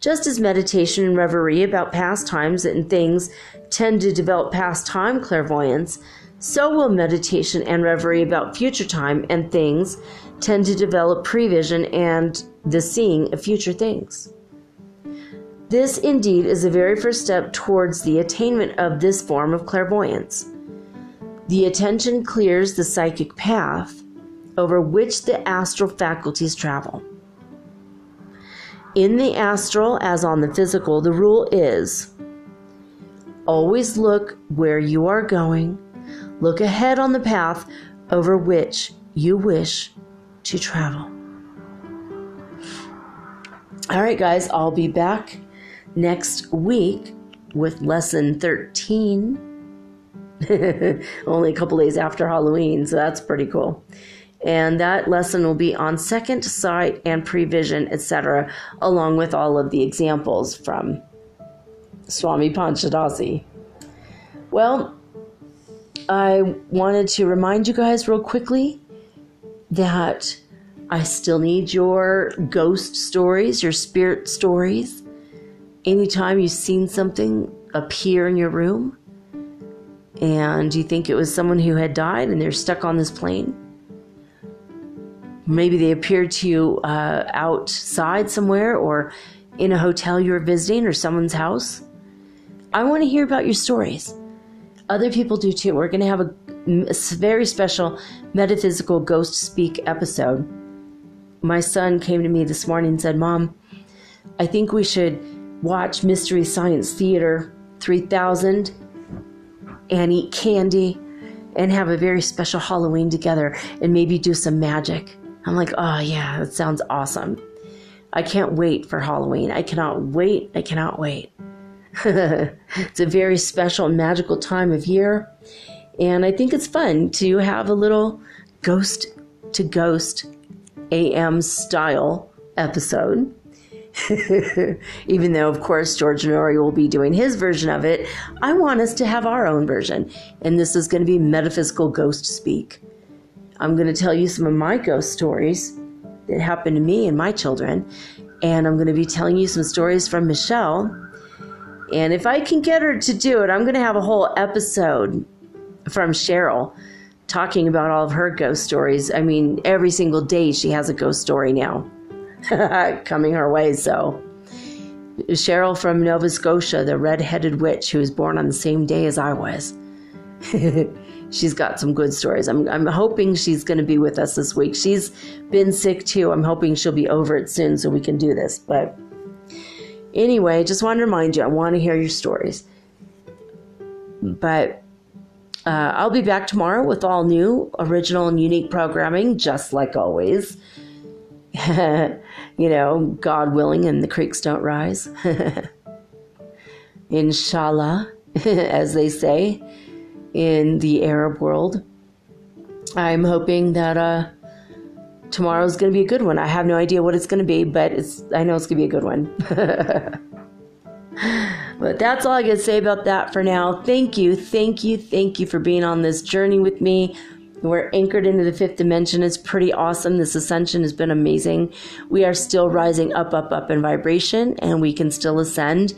Just as meditation and reverie about past times and things tend to develop past time clairvoyance, so will meditation and reverie about future time and things tend to develop prevision and the seeing of future things. This indeed is the very first step towards the attainment of this form of clairvoyance. The attention clears the psychic path over which the astral faculties travel. In the astral, as on the physical, the rule is always look where you are going, look ahead on the path over which you wish to travel. All right, guys, I'll be back next week with lesson 13. Only a couple days after Halloween, so that's pretty cool. And that lesson will be on second sight and prevision, etc., along with all of the examples from Swami Panchadasi. Well, I wanted to remind you guys real quickly that I still need your ghost stories, your spirit stories. Anytime you've seen something appear in your room and you think it was someone who had died and they're stuck on this plane, Maybe they appeared to you outside somewhere, or in a hotel you were visiting, or someone's house. I want to hear about your stories. Other people do too. We're going to have a very special metaphysical ghost speak episode. My son came to me this morning and said, Mom, I think we should watch Mystery Science Theater 3000 and eat candy and have a very special Halloween together and maybe do some magic. I'm like, oh yeah, that sounds awesome. I can't wait for Halloween. I cannot wait. I cannot wait. It's a very special and magical time of year. And I think it's fun to have a little ghost to ghost AM style episode. Even though, of course, George Nori will be doing his version of it, I want us to have our own version. And this is going to be metaphysical ghost speak. I'm going to tell you some of my ghost stories that happened to me and my children. And I'm going to be telling you some stories from Michelle. And if I can get her to do it, I'm going to have a whole episode from Cheryl talking about all of her ghost stories. I mean, every single day she has a ghost story now coming her way. So Cheryl from Nova Scotia, the red-headed witch who was born on the same day as I was. She's got some good stories. I'm hoping she's going to be with us this week. She's been sick too. I'm hoping she'll be over it soon so we can do this. But anyway, just want to remind you, I want to hear your stories. But I'll be back tomorrow with all new, original, and unique programming, just like always. You know, God willing, and the creeks don't rise. Inshallah, as they say in the Arab world. I'm hoping that tomorrow's going to be a good one. I have no idea what it's going to be, but I know it's going to be a good one. But that's all I can say about that for now. Thank you, thank you, thank you for being on this journey with me. We're anchored into the fifth dimension. It's pretty awesome. This ascension has been amazing. We are still rising up, up, up in vibration, and we can still ascend.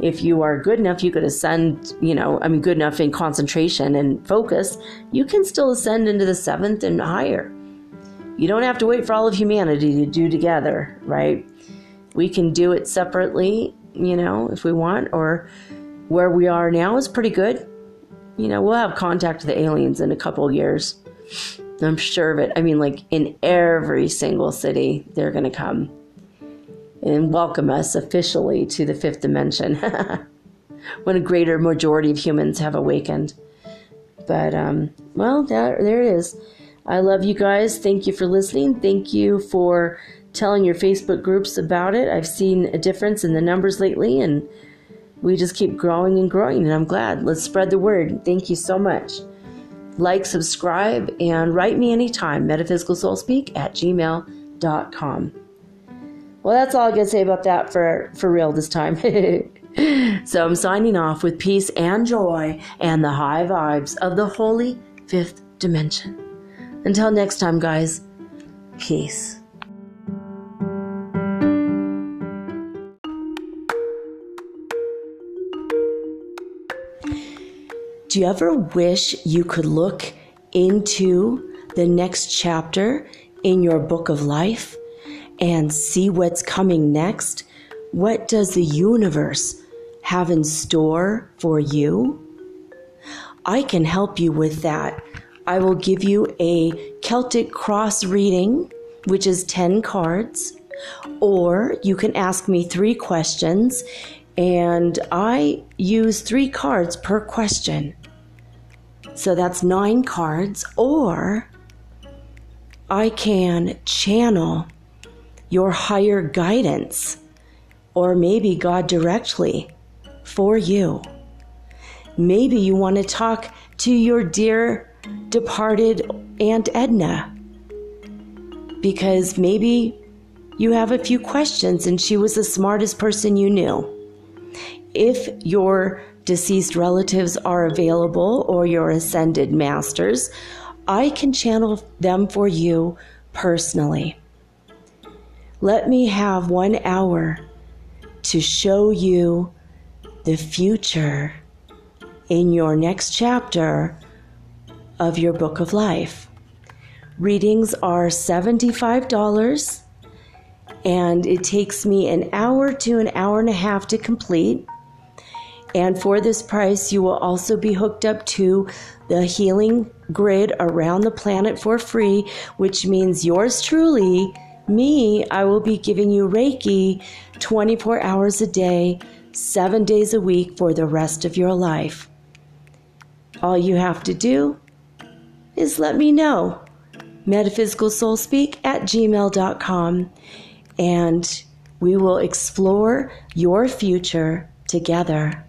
If you are good enough, you could ascend, good enough in concentration and focus, you can still ascend into the seventh and higher. You don't have to wait for all of humanity to do together, right? We can do it separately, if we want, or where we are now is pretty good. We'll have contact with the aliens in a couple of years. I'm sure of it. In every single city, they're going to come and welcome us officially to the fifth dimension when a greater majority of humans have awakened. But, there it is. I love you guys. Thank you for listening. Thank you for telling your Facebook groups about it. I've seen a difference in the numbers lately, and we just keep growing and growing, and I'm glad. Let's spread the word. Thank you so much. Like, subscribe, and write me anytime, metaphysicalsoulspeak@gmail.com. Well, that's all I can say about that for real this time. So I'm signing off with peace and joy and the high vibes of the holy fifth dimension. Until next time, guys, peace. Do you ever wish you could look into the next chapter in your book of life and see what's coming next? What does the universe have in store for you? I can help you with that. I will give you a Celtic cross reading, which is 10 cards, or you can ask me 3 questions, and I use 3 cards per question. So that's 9 cards, or I can channel your higher guidance, or maybe God directly for you. Maybe you want to talk to your dear departed Aunt Edna, because maybe you have a few questions and she was the smartest person you knew. If your deceased relatives are available, or your ascended masters, I can channel them for you personally. Let me have 1 hour to show you the future in your next chapter of your book of life. Readings are $75, and it takes me an hour to an hour and a half to complete. And for this price, you will also be hooked up to the healing grid around the planet for free, which means yours truly, me, I will be giving you Reiki 24 hours a day, 7 days a week for the rest of your life. All you have to do is let me know. metaphysicalsoulspeak@gmail.com, and we will explore your future together.